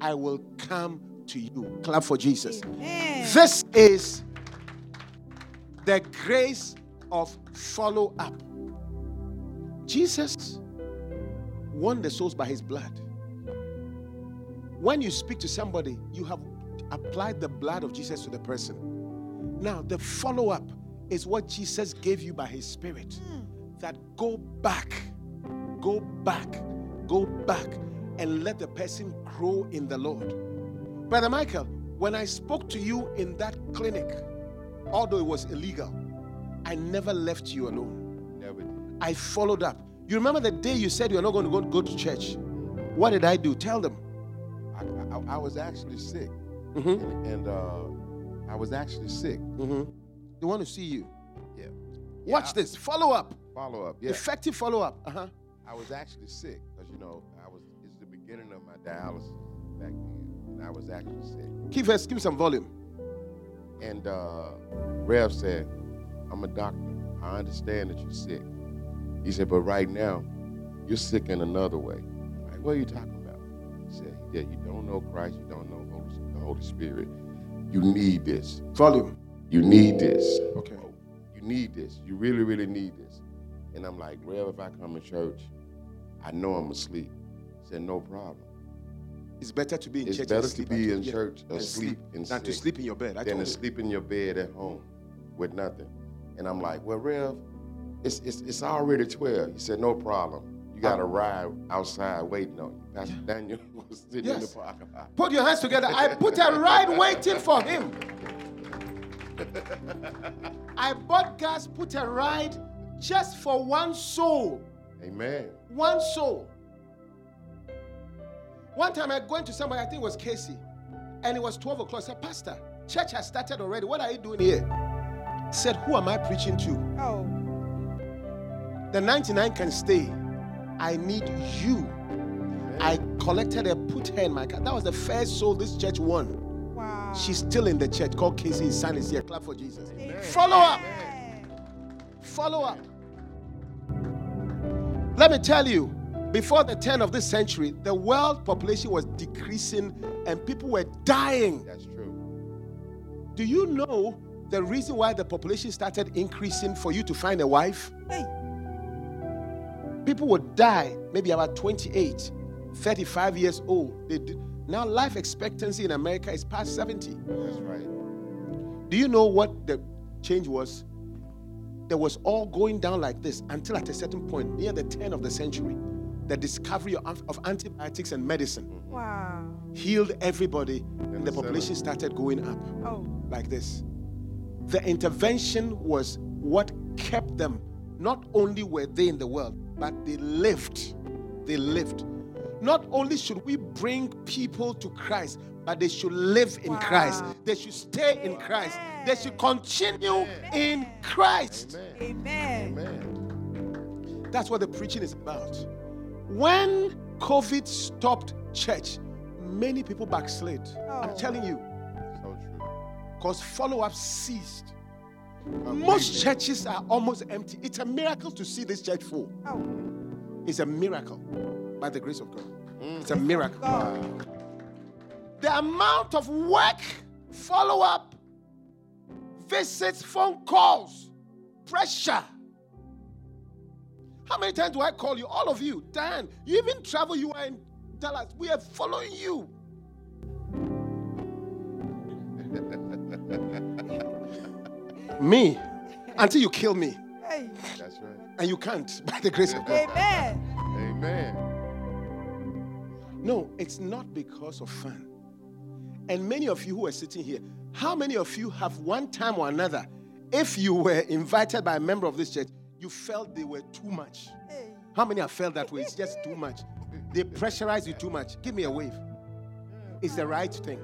I will come to you. Clap for Jesus. Amen. This is the grace of follow-up. Jesus won the souls by his blood. When you speak to somebody, you have applied the blood of Jesus to the person. Now, the follow-up is what Jesus gave you by his Spirit. That go back, and let the person grow in the Lord. Brother Michael, when I spoke to you in that clinic, although it was illegal, I never left you alone. Never did. I followed up. You remember the day you said you're not going to go to church? What did I do? Tell them. I was actually sick. Mm-hmm. And I was actually sick. Mm-hmm. They want to see you. Yeah. Watch this. Follow up. Yeah. Effective follow up. I was actually sick because it's the beginning of my dialysis back then, and I was actually sick. Give me some volume. And Rev said, "I'm a doctor. I understand that you're sick." He said, "But right now, you're sick in another way." I'm like, what are you talking about? He said, "Yeah, you don't know Christ. You don't know the Holy Spirit. You need this. Volume. You need this. Okay. You need this. You really, really need this. And I'm like, well, if I come to church, I know I'm asleep. He said, no problem. It's better to be in church asleep. It's better to be in church asleep than to sleep in your bed. Than to sleep in your bed at home with nothing. And I'm like, well, Rev, it's already 12. He said, no problem. You got to ride outside waiting on you. Pastor Daniel was sitting in the parking lot. Put your hands together. I put a ride waiting for him. I bought gas, put a ride just for one soul. Amen. One soul. One time I went to somebody, I think it was Casey, and it was 12 o'clock. I said, Pastor, church has started already. What are you doing here? Said, who am I preaching to? Oh. The 99 can stay. I need you. Amen. I collected her, put her in my car. That was the first soul this church won. Wow. She's still in the church. Call Casey, his son is here. Clap for Jesus. Amen. Follow up. Amen. Follow up. Let me tell you, before the turn of this century, the world population was decreasing and people were dying. That's true. Do you know the reason why the population started increasing for you to find a wife? Hey. People would die maybe about 28, 35 years old. Now life expectancy in America is past 70. That's right. Do you know what the change was? There was all going down like this until at a certain point, near the turn of the century, the discovery of antibiotics and medicine healed everybody, and the population started going up like this. The intervention was what kept them. Not only were they in the world, but they lived. They lived. Not only should we bring people to Christ, but they should live in Christ. They should stay in Christ. They should continue in Christ. Amen. That's what the preaching is about. When COVID stopped church, many people backslid. I'm telling you. So true. Because follow-up ceased. Most churches are almost empty. It's a miracle to see this church full. It's a miracle by the grace of God. It's a miracle. Wow. The amount of work, follow-up, visits, phone calls, pressure. How many times do I call you? All of you. Dan, you even travel. You are in Dallas. We are following you. Me, until you kill me. Hey. That's right. And you can't, by the grace of God. Amen. Amen. No, it's not because of fun. And many of you who are sitting here, how many of you have one time or another, if you were invited by a member of this church, you felt they were too much? Hey. How many have felt that way? It's just too much. They pressurize you too much. Give me a wave. It's the right thing.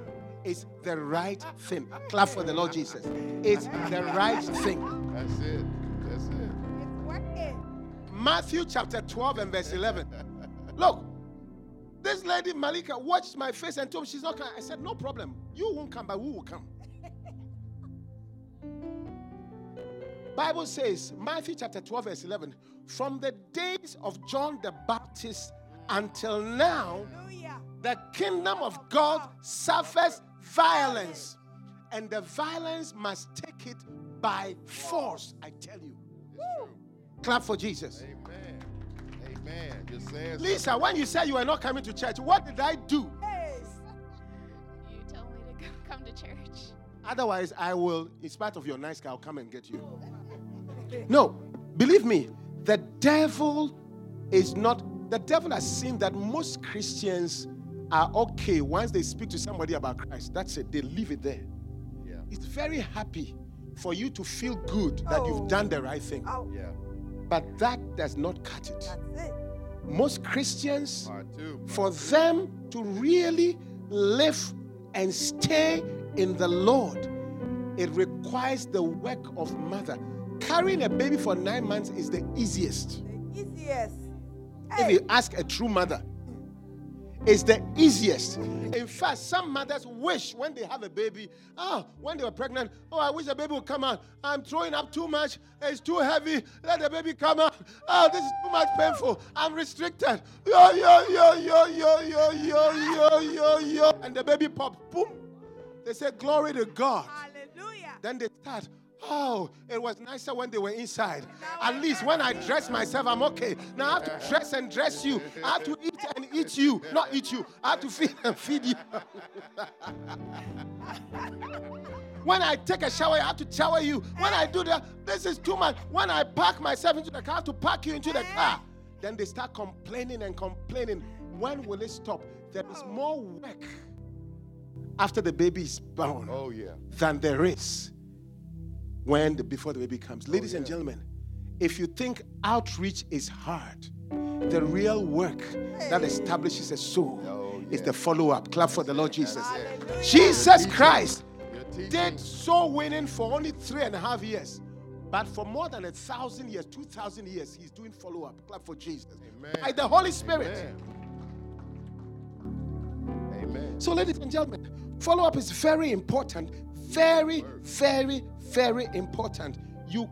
It's the right thing. Clap for the Lord Jesus. It's the right thing. That's it. That's it. It's working. Matthew chapter 12 and verse 11. Look, this lady Malika watched my face and told me she's not coming. I said, no problem. You won't come, but we will come. Bible says, Matthew chapter 12 verse 11, from the days of John the Baptist until now, the kingdom of God suffers violence, and the violence must take it by force. I tell you. Clap for Jesus. Amen. Amen. Just saying. Lisa, when you said you were not coming to church, what did I do? You told me to come to church. Otherwise, I will, in spite of your nice car, I'll come and get you. No, believe me, the devil has seen that most Christians are okay once they speak to somebody about Christ. That's it. They leave it there. Yeah. It's very happy for you to feel good that you've done the right thing. Oh. Yeah. But that does not cut it. That's it. Most Christians, for them to really live and stay in the Lord, it requires the work of mother. Carrying a baby for 9 months is the easiest. The easiest. Hey. If you ask a true mother, it's the easiest. In fact, some mothers wish when they have a baby, when they were pregnant, I wish the baby would come out. I'm throwing up too much. It's too heavy. Let the baby come out. This is too much painful. I'm restricted. And the baby pops. Boom. They They say, glory to God. Hallelujah. Then they start. Oh, it was nicer when they were inside. At least when I dress myself, I'm okay. Now I have to dress and dress you. I have to eat and eat you. Not eat you. I have to feed and feed you. When I take a shower, I have to shower you. When I do that, this is too much. When I park myself into the car, I have to park you into the car. Then they start complaining and complaining. When will it stop? There is more work after the baby is born than there is before the baby comes. Ladies and gentlemen, if you think outreach is hard, the real work that establishes a soul is the follow-up. Clap for the Lord Jesus. Jesus Christ did soul winning for only 3.5 years. But for more than 1,000 years, 2,000 years, he's doing follow-up. Clap for Jesus. Amen. By the Holy Spirit. Amen. So ladies and gentlemen, follow-up is very important. Very, very, very important. You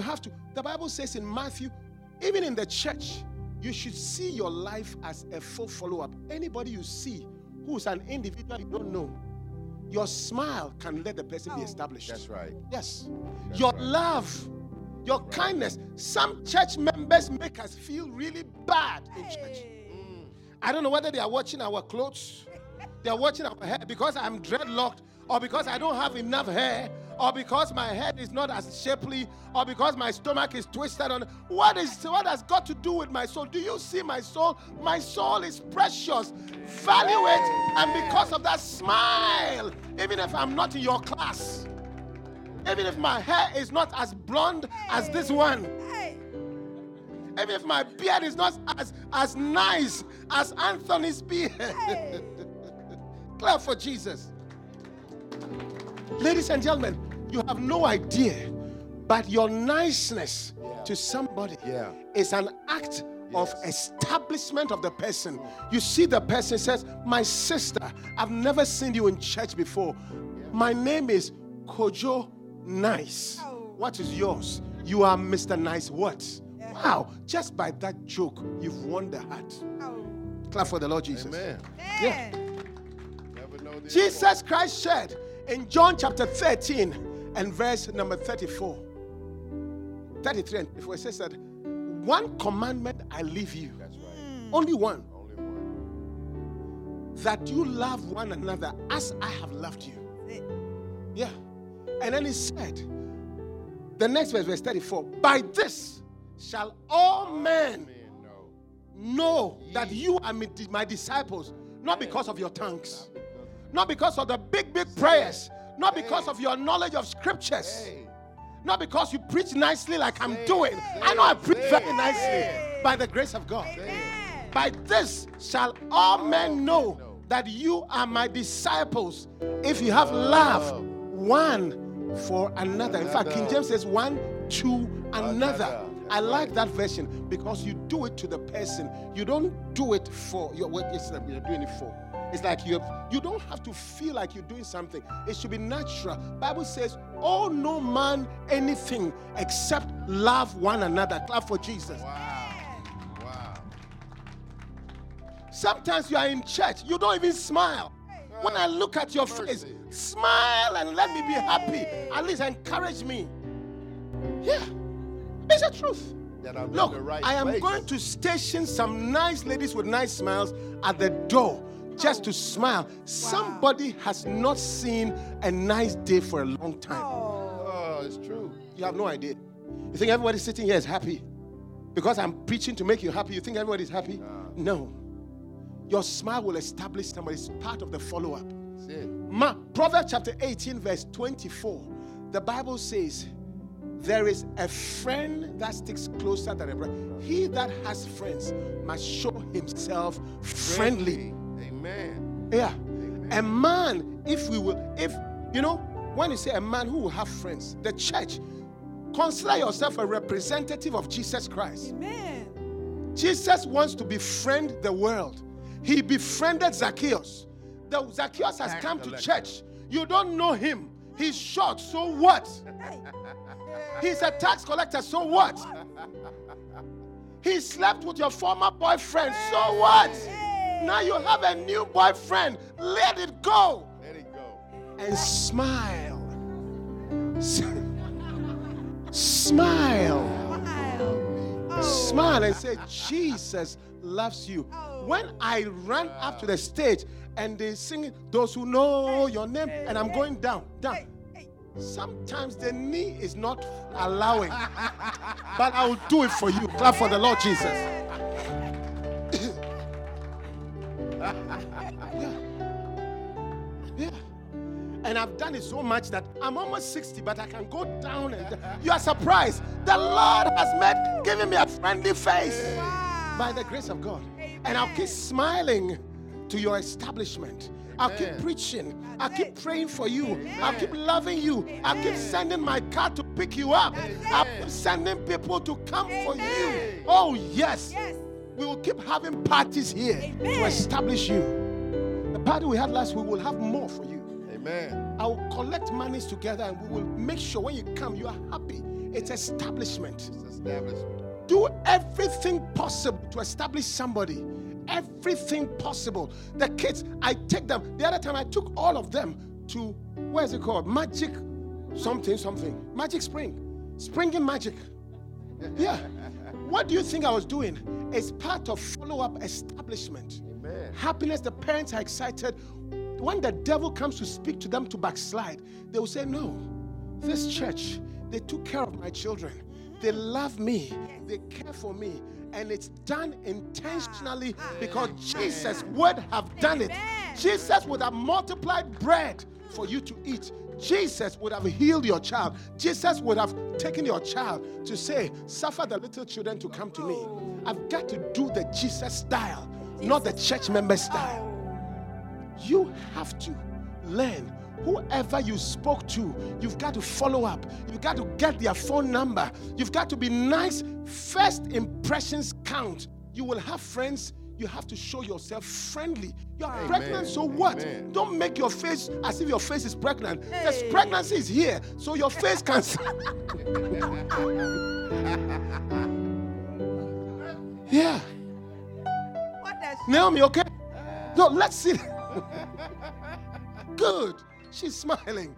have to. The Bible says in Matthew, even in the church, you should see your life as a full follow-up. Anybody you see who's an individual you don't know, your smile can let the person be established. That's right. Yes. That's your love, your kindness. Some church members make us feel really bad in church. I don't know whether they are watching our clothes, they are watching our hair, because I'm dreadlocked, or because I don't have enough hair, or because my head is not as shapely, or because my stomach is twisted on. What has got to do with my soul? Do you see my soul? My soul is precious. Value it. And because of that, smile. Even if I'm not in your class, even if my hair is not as blonde as this one, even if my beard is not as nice as Anthony's beard. Clap for Jesus. Ladies and gentlemen, you have no idea, but your niceness to somebody is an act of establishment of the person. You see the person says, my sister, I've never seen you in church before. My name is Kojo Nice. What is yours? You are Mr. Nice what? Wow, just by that joke, you've won the heart. Clap for the Lord Jesus. Amen. Yeah. Never know this Jesus Christ said, in John chapter 13 and verse number 33 and 34, it says that one commandment I leave you. That's right. Only one. That you love one another as I have loved you. Yeah. And then he said, the next verse 34, by this shall all men know that you are my disciples, not because of your tongues. Not because of the big prayers. Not because of your knowledge of scriptures. Not because you preach nicely like I'm doing. I know I preach very nicely by the grace of God. By this shall all men know that you are my disciples if you have love one for another. In fact, King James says one to another. I like that version because you do it to the person. You don't do it for your work. You're doing it for. It's like you don't have to feel like you're doing something. It should be natural. Bible says, owe no man anything except love one another. Clap for Jesus. Wow. Sometimes you are in church. You don't even smile. When I look at your face, smile and let me be happy. At least encourage me. Yeah. It's the truth. Look, I am going to station some nice ladies with nice smiles at the door. Just to smile. Somebody has not seen a nice day for a long time. Oh, it's true. You have no idea. You think everybody sitting here is happy? Because I'm preaching to make you happy, you think everybody's happy? No. Your smile will establish somebody. It's part of the follow-up. Proverbs chapter 18 verse 24. The Bible says, there is a friend that sticks closer than a brother. He that has friends must show himself friendly. Amen. Yeah. Amen. A man, when you say a man who will have friends, the church, consider yourself a representative of Jesus Christ. Amen. Jesus wants to befriend the world. He befriended Zacchaeus. Zacchaeus has come to church. You don't know him. He's short, so what? He's a tax collector, so what? He slept with your former boyfriend, so what? Now you have a new boyfriend. Let it go. and smile. Smile. Smile and say, Jesus loves you. When I ran up to the stage and they sing, those who know your name, and I'm going down. Sometimes the knee is not allowing, but I will do it for you. Clap for the Lord Jesus. Yeah. And I've done it so much that I'm almost 60, but I can go down and down. You are surprised. The Lord has given me a friendly face by the grace of God. Amen. And I'll keep smiling to your establishment. I'll keep preaching. I'll keep praying for you. I'll keep loving you. I'll keep sending my car to pick you up. I'll keep sending people to come for you. Oh, yes. We will keep having parties here to establish you. The party we had last week, we will have more for you. Amen. I will collect monies together and we will make sure when you come, you are happy. It's establishment. It's establishment. Do everything possible to establish somebody. Everything possible. The kids, I take them. The other time I took all of them to, what is it called? Magic something. Magic Spring. Spring in Magic. Yeah. What do you think I was doing? It's part of follow-up establishment. Amen. Happiness, the parents are excited. When the devil comes to speak to them to backslide, they will say, no, this church, they took care of my children. They love me. They care for me. And it's done intentionally because Jesus would have done it. Jesus would have multiplied bread for you to eat. Jesus would have healed your child. Jesus would have taken your child to say, suffer the little children to come to me. I've got to do the Jesus style, not the church member style. You have to learn. Whoever you spoke to, you've got to follow up. You've got to get their phone number. You've got to be nice. First impressions count. You will have friends. You have to show yourself friendly. You're pregnant, so what? Amen. Don't make your face as if your face is pregnant. This pregnancy is here, so your face can... Yeah. Naomi, okay? No, let's see. Good. She's smiling.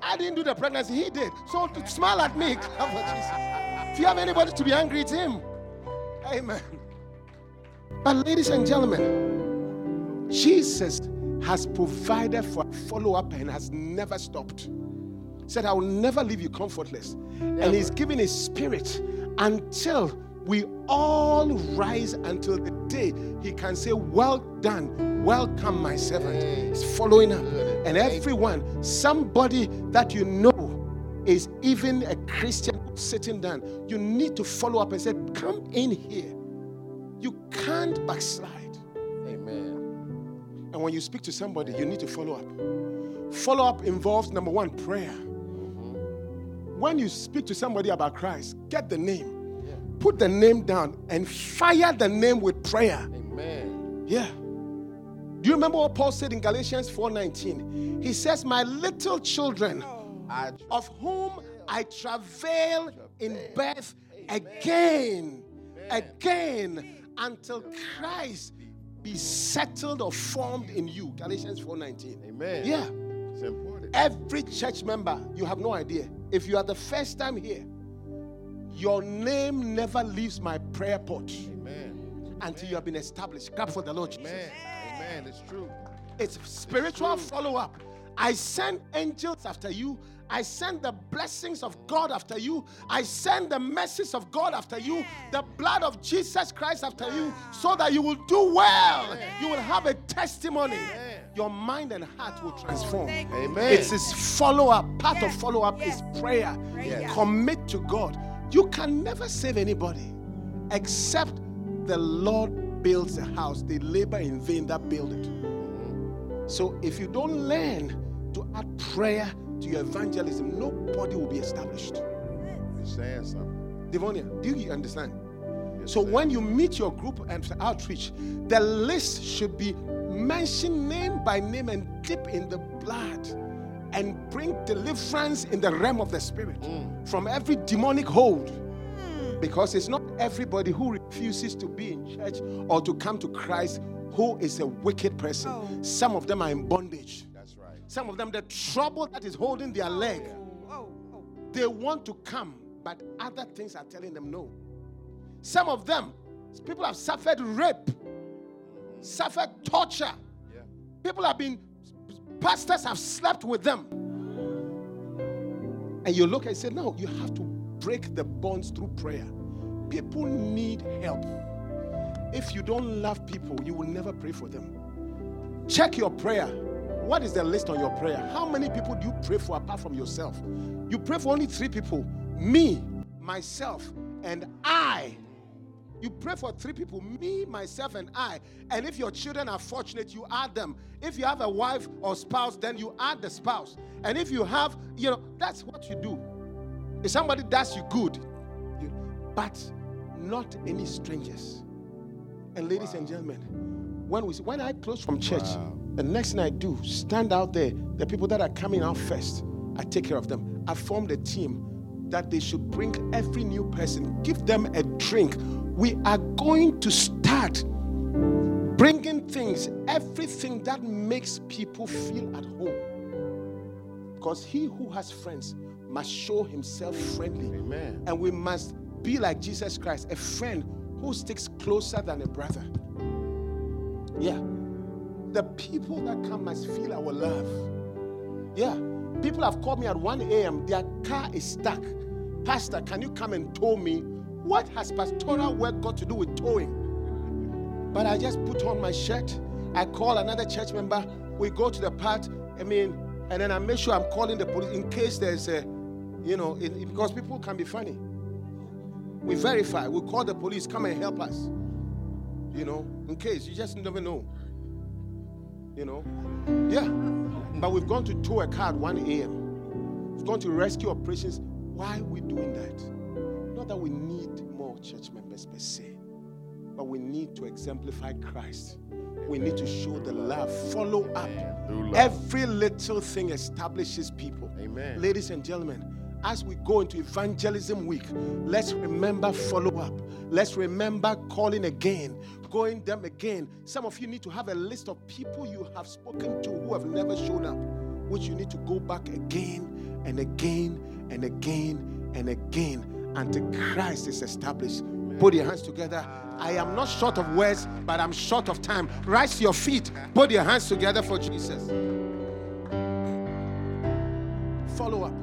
I didn't do the pregnancy. He did. So to smile at me. If you have anybody to be angry, it's him. Amen. But ladies and gentlemen, Jesus has provided for a follow-up and has never stopped. He said, I will never leave you comfortless. Never. And he's giving his spirit until we all rise, until the day he can say, well done. Welcome, my servant. It's following up. And everyone, somebody that you know is even a Christian sitting down, you need to follow up and say, come in here. You can't backslide. Amen. And when you speak to somebody, you need to follow up. Follow up involves, number one, prayer. Mm-hmm. When you speak to somebody about Christ, get the name. Yeah. Put the name down and fire the name with prayer. Amen. Yeah. Do you remember what Paul said in Galatians 4:19? He says, my little children, of whom I travail in birth again, until Christ be settled or formed in you. Galatians 4:19. Amen. Yeah. It's important. Every church member, you have no idea. If you are the first time here, your name never leaves my prayer pot. Amen. Until you have been established. Clap for the Lord Jesus. Amen. Man, it's true. It's spiritual follow-up. I send angels after you. I send the blessings of God after you. I send the message of God after you. The blood of Jesus Christ after you, so that you will do well. Yeah. You will have a testimony. Yeah. Your mind and heart will transform. Amen. It is follow-up. Part of follow-up is prayer. Commit to God. You can never save anybody except the Lord builds a house. They labor in vain that build it. So if you don't learn to add prayer to your evangelism, nobody will be established. You're saying something. Devonia, do you understand? So when you meet your group and outreach, the list should be mentioned name by name and dip in the blood and bring deliverance in the realm of the spirit from every demonic hold. Because it's not everybody who refuses to be in church or to come to Christ who is a wicked person. Some of them are in bondage. That's right. Some of them, the trouble that is holding their leg, they want to come, but other things are telling them no. Some of them, people have suffered rape, suffered torture. Yeah. People have been, pastors have slept with them. And you look and say, no, you have to break the bonds through prayer. People need help. If you don't love people, you will never pray for them. Check your prayer. What is the list on your prayer? How many people do you pray for apart from yourself? You pray for only 3 people. Me, myself, and I. You pray for 3 people. Me, myself, and I. And if your children are fortunate, you add them. If you have a wife or spouse, then you add the spouse. And if you have, you know, that's what you do. If somebody does you good, but not any strangers. And ladies and gentlemen, when I close from church, the next thing I do, stand out there. The people that are coming out first, I take care of them. I formed a team that they should bring every new person, give them a drink. We are going to start bringing things, everything that makes people feel at home. Because he who has friends must show himself friendly. Amen. And we must be like Jesus Christ, a friend who sticks closer than a brother. Yeah. The people that come must feel our love. Yeah. People have called me at 1 a.m. Their car is stuck. Pastor, can you come and tow me? What has pastoral work got to do with towing? But I just put on my shirt. I call another church member. We go to the part. And then I make sure I'm calling the police in case there's a, because people can be funny. We verify. We call the police. Come and help us. In case. You just never know. Yeah. But we've gone to tow a car at 1 a.m. We've gone to rescue operations. Why are we doing that? Not that we need more church members per se, but we need to exemplify Christ. We need to show the love. Follow up. Love. Every little thing establishes people. Amen. Ladies and gentlemen, as we go into Evangelism Week, let's remember follow up. Let's remember calling again, going them again. Some of you need to have a list of people you have spoken to who have never shown up, which you need to go back again and again and again and again until Christ is established. Put your hands together. I am not short of words, but I'm short of time. Rise to your feet. Put your hands together for Jesus. Follow up.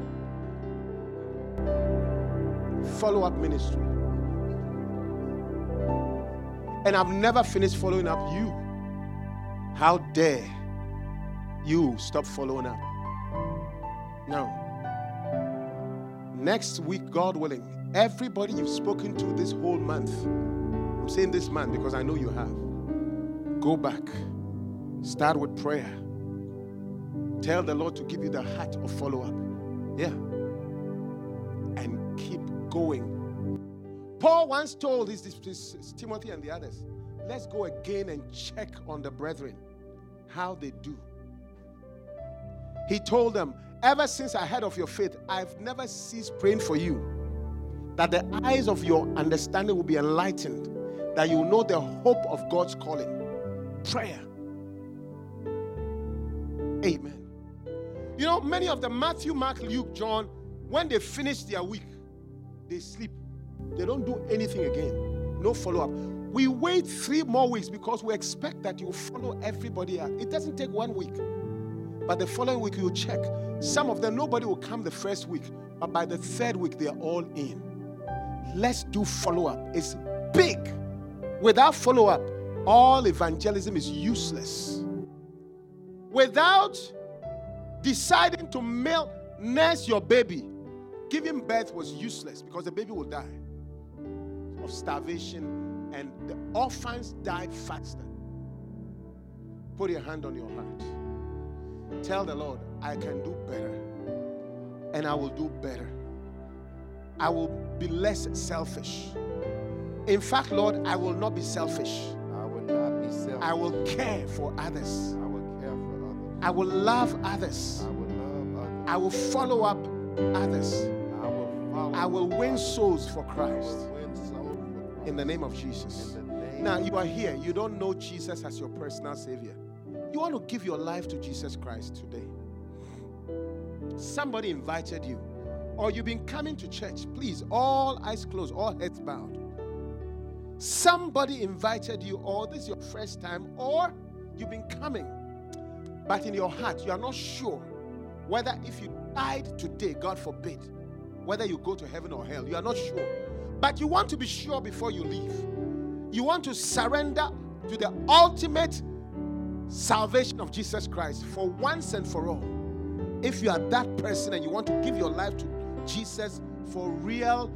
Follow-up ministry. And I've never finished following up you. How dare you stop following up? Now, next week, God willing, everybody you've spoken to this whole month, I'm saying this month because I know you have, go back. Start with prayer. Tell the Lord to give you the heart of follow-up. Yeah. And keep going. Paul once told his Timothy and the others, let's go again and check on the brethren, how they do. He told them, ever since I heard of your faith, I've never ceased praying for you, that the eyes of your understanding will be enlightened, that you will know the hope of God's calling. Prayer. Amen. Many of the Matthew, Mark, Luke, John, when they finish their week, they sleep. They don't do anything again. No follow-up. We wait 3 more weeks because we expect that you follow everybody up. It doesn't take 1 week. But the following week, you check. Some of them, nobody will come the first week. But by the 3rd week, they are all in. Let's do follow-up. It's big. Without follow-up, all evangelism is useless. Without deciding to nurse your baby, giving birth was useless because the baby will die of starvation, and the orphans died faster. Put your hand on your heart. Tell the Lord, I can do better, and I will do better. I will be less selfish. In fact, Lord, I will not be selfish. I will not be selfish. I will care for others. I will care for others. I will love others. I will follow up others. I will win souls for Christ. In the name of Jesus. Now, you are here. You don't know Jesus as your personal Savior. You want to give your life to Jesus Christ today. Somebody invited you. Or you've been coming to church. Please, all eyes closed, all heads bowed. Somebody invited you, or this is your first time, or you've been coming. But in your heart, you are not sure whether if you died today, God forbid, whether you go to heaven or hell. You are not sure. But you want to be sure before you leave. You want to surrender to the ultimate salvation of Jesus Christ for once and for all. If you are that person and you want to give your life to Jesus for real,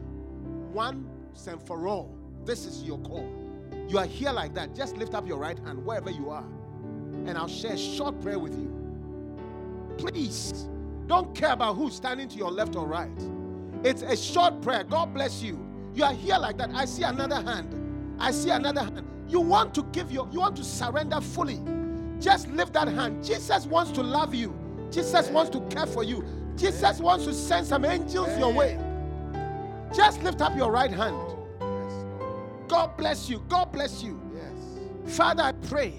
once and for all, this is your call. You are here like that. Just lift up your right hand wherever you are, and I'll share a short prayer with you. Please, don't care about who's standing to your left or right. It's a short prayer. God bless you. You are here like that. I see another hand. I see another hand. You want to give your, you want to surrender fully. Just lift that hand. Jesus wants to love you. Jesus wants to care for you. Jesus wants to send some angels your way. Just lift up your right hand. God bless you. God bless you. Yes. Father, I pray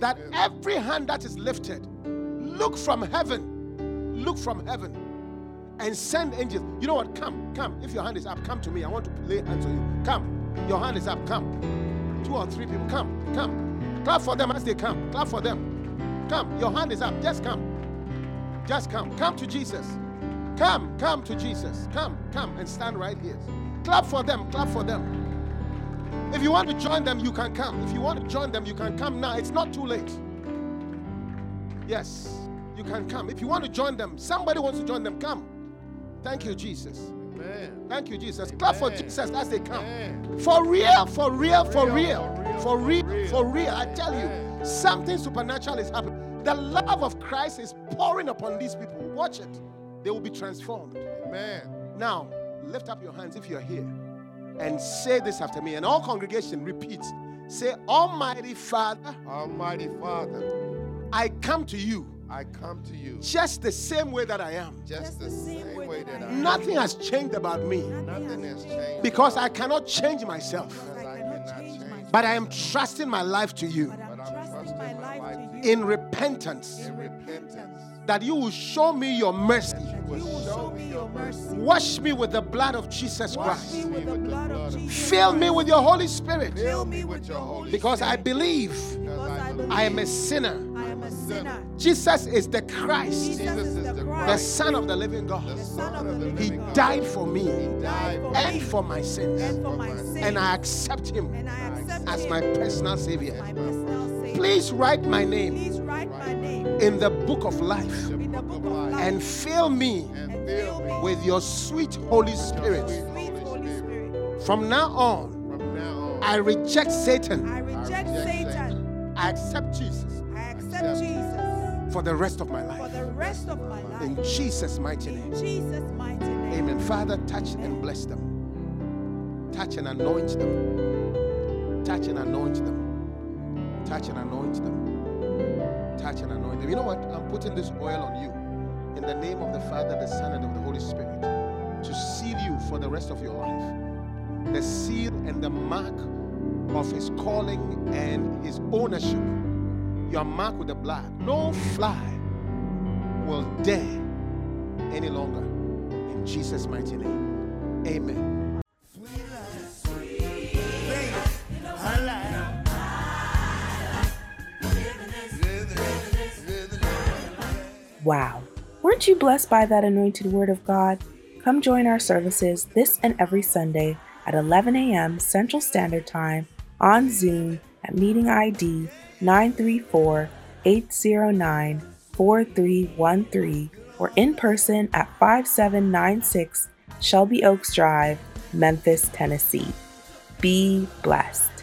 that every hand that is lifted, look from heaven. Look from heaven. And send angels. You know what? Come, come. If your hand is up, come to me. I want to lay hands on you. Come. Your hand is up. Come. 2 or 3 people. Come, come. Clap for them as they come. Clap for them. Come. Your hand is up. Just come. Just come. Come to Jesus. Come. Come to Jesus. Come. Come and stand right here. Clap for them. Clap for them. If you want to join them, you can come. If you want to join them, you can come now. It's not too late. Yes, you can come. If you want to join them, somebody wants to join them, come. Thank you, Jesus. Amen. Thank you, Jesus. Amen. Clap for Jesus as they come. Amen. For real, for real, for real, for real, for real, for real. For real. I tell you, something supernatural is happening. The love of Christ is pouring upon these people. Watch it. They will be transformed. Amen. Now, lift up your hands if you're here. And say this after me, and all congregation repeats. Say, Almighty Father, Almighty Father, I come to you. I come to you just the same way that I am. Just the same way that I am. Nothing has changed about me. Nothing has changed. Because I cannot change myself. But I am trusting my life to you. In repentance. That you will show me your mercy. Wash me with the blood of Jesus Christ. Fill me with your Holy Spirit. Because I believe I am a sinner. Jesus is the Christ, the Son of the living God. He died for me and for my sins. And I accept him as my personal Savior. Please write my name in the book of life and fill me with your sweet Holy Spirit. From now on, I reject Satan. I accept Jesus for the rest of my life. In Jesus' mighty name. Amen. Father, touch and bless them. Touch and anoint them. Touch and anoint them. Touch and anoint them. Touch and anoint them. You know what? I'm putting this oil on you in the name of the Father, the Son, and of the Holy Spirit to seal you for the rest of your life. The seal and the mark of his calling and his ownership. You are marked with the blood. No fly will dare any longer. In Jesus' mighty name, amen. Wow. Weren't you blessed by that anointed word of God? Come join our services this and every Sunday at 11 a.m. Central Standard Time on Zoom at meeting ID 934-809-4313 or in person at 5796 Shelby Oaks Drive, Memphis, Tennessee. Be blessed.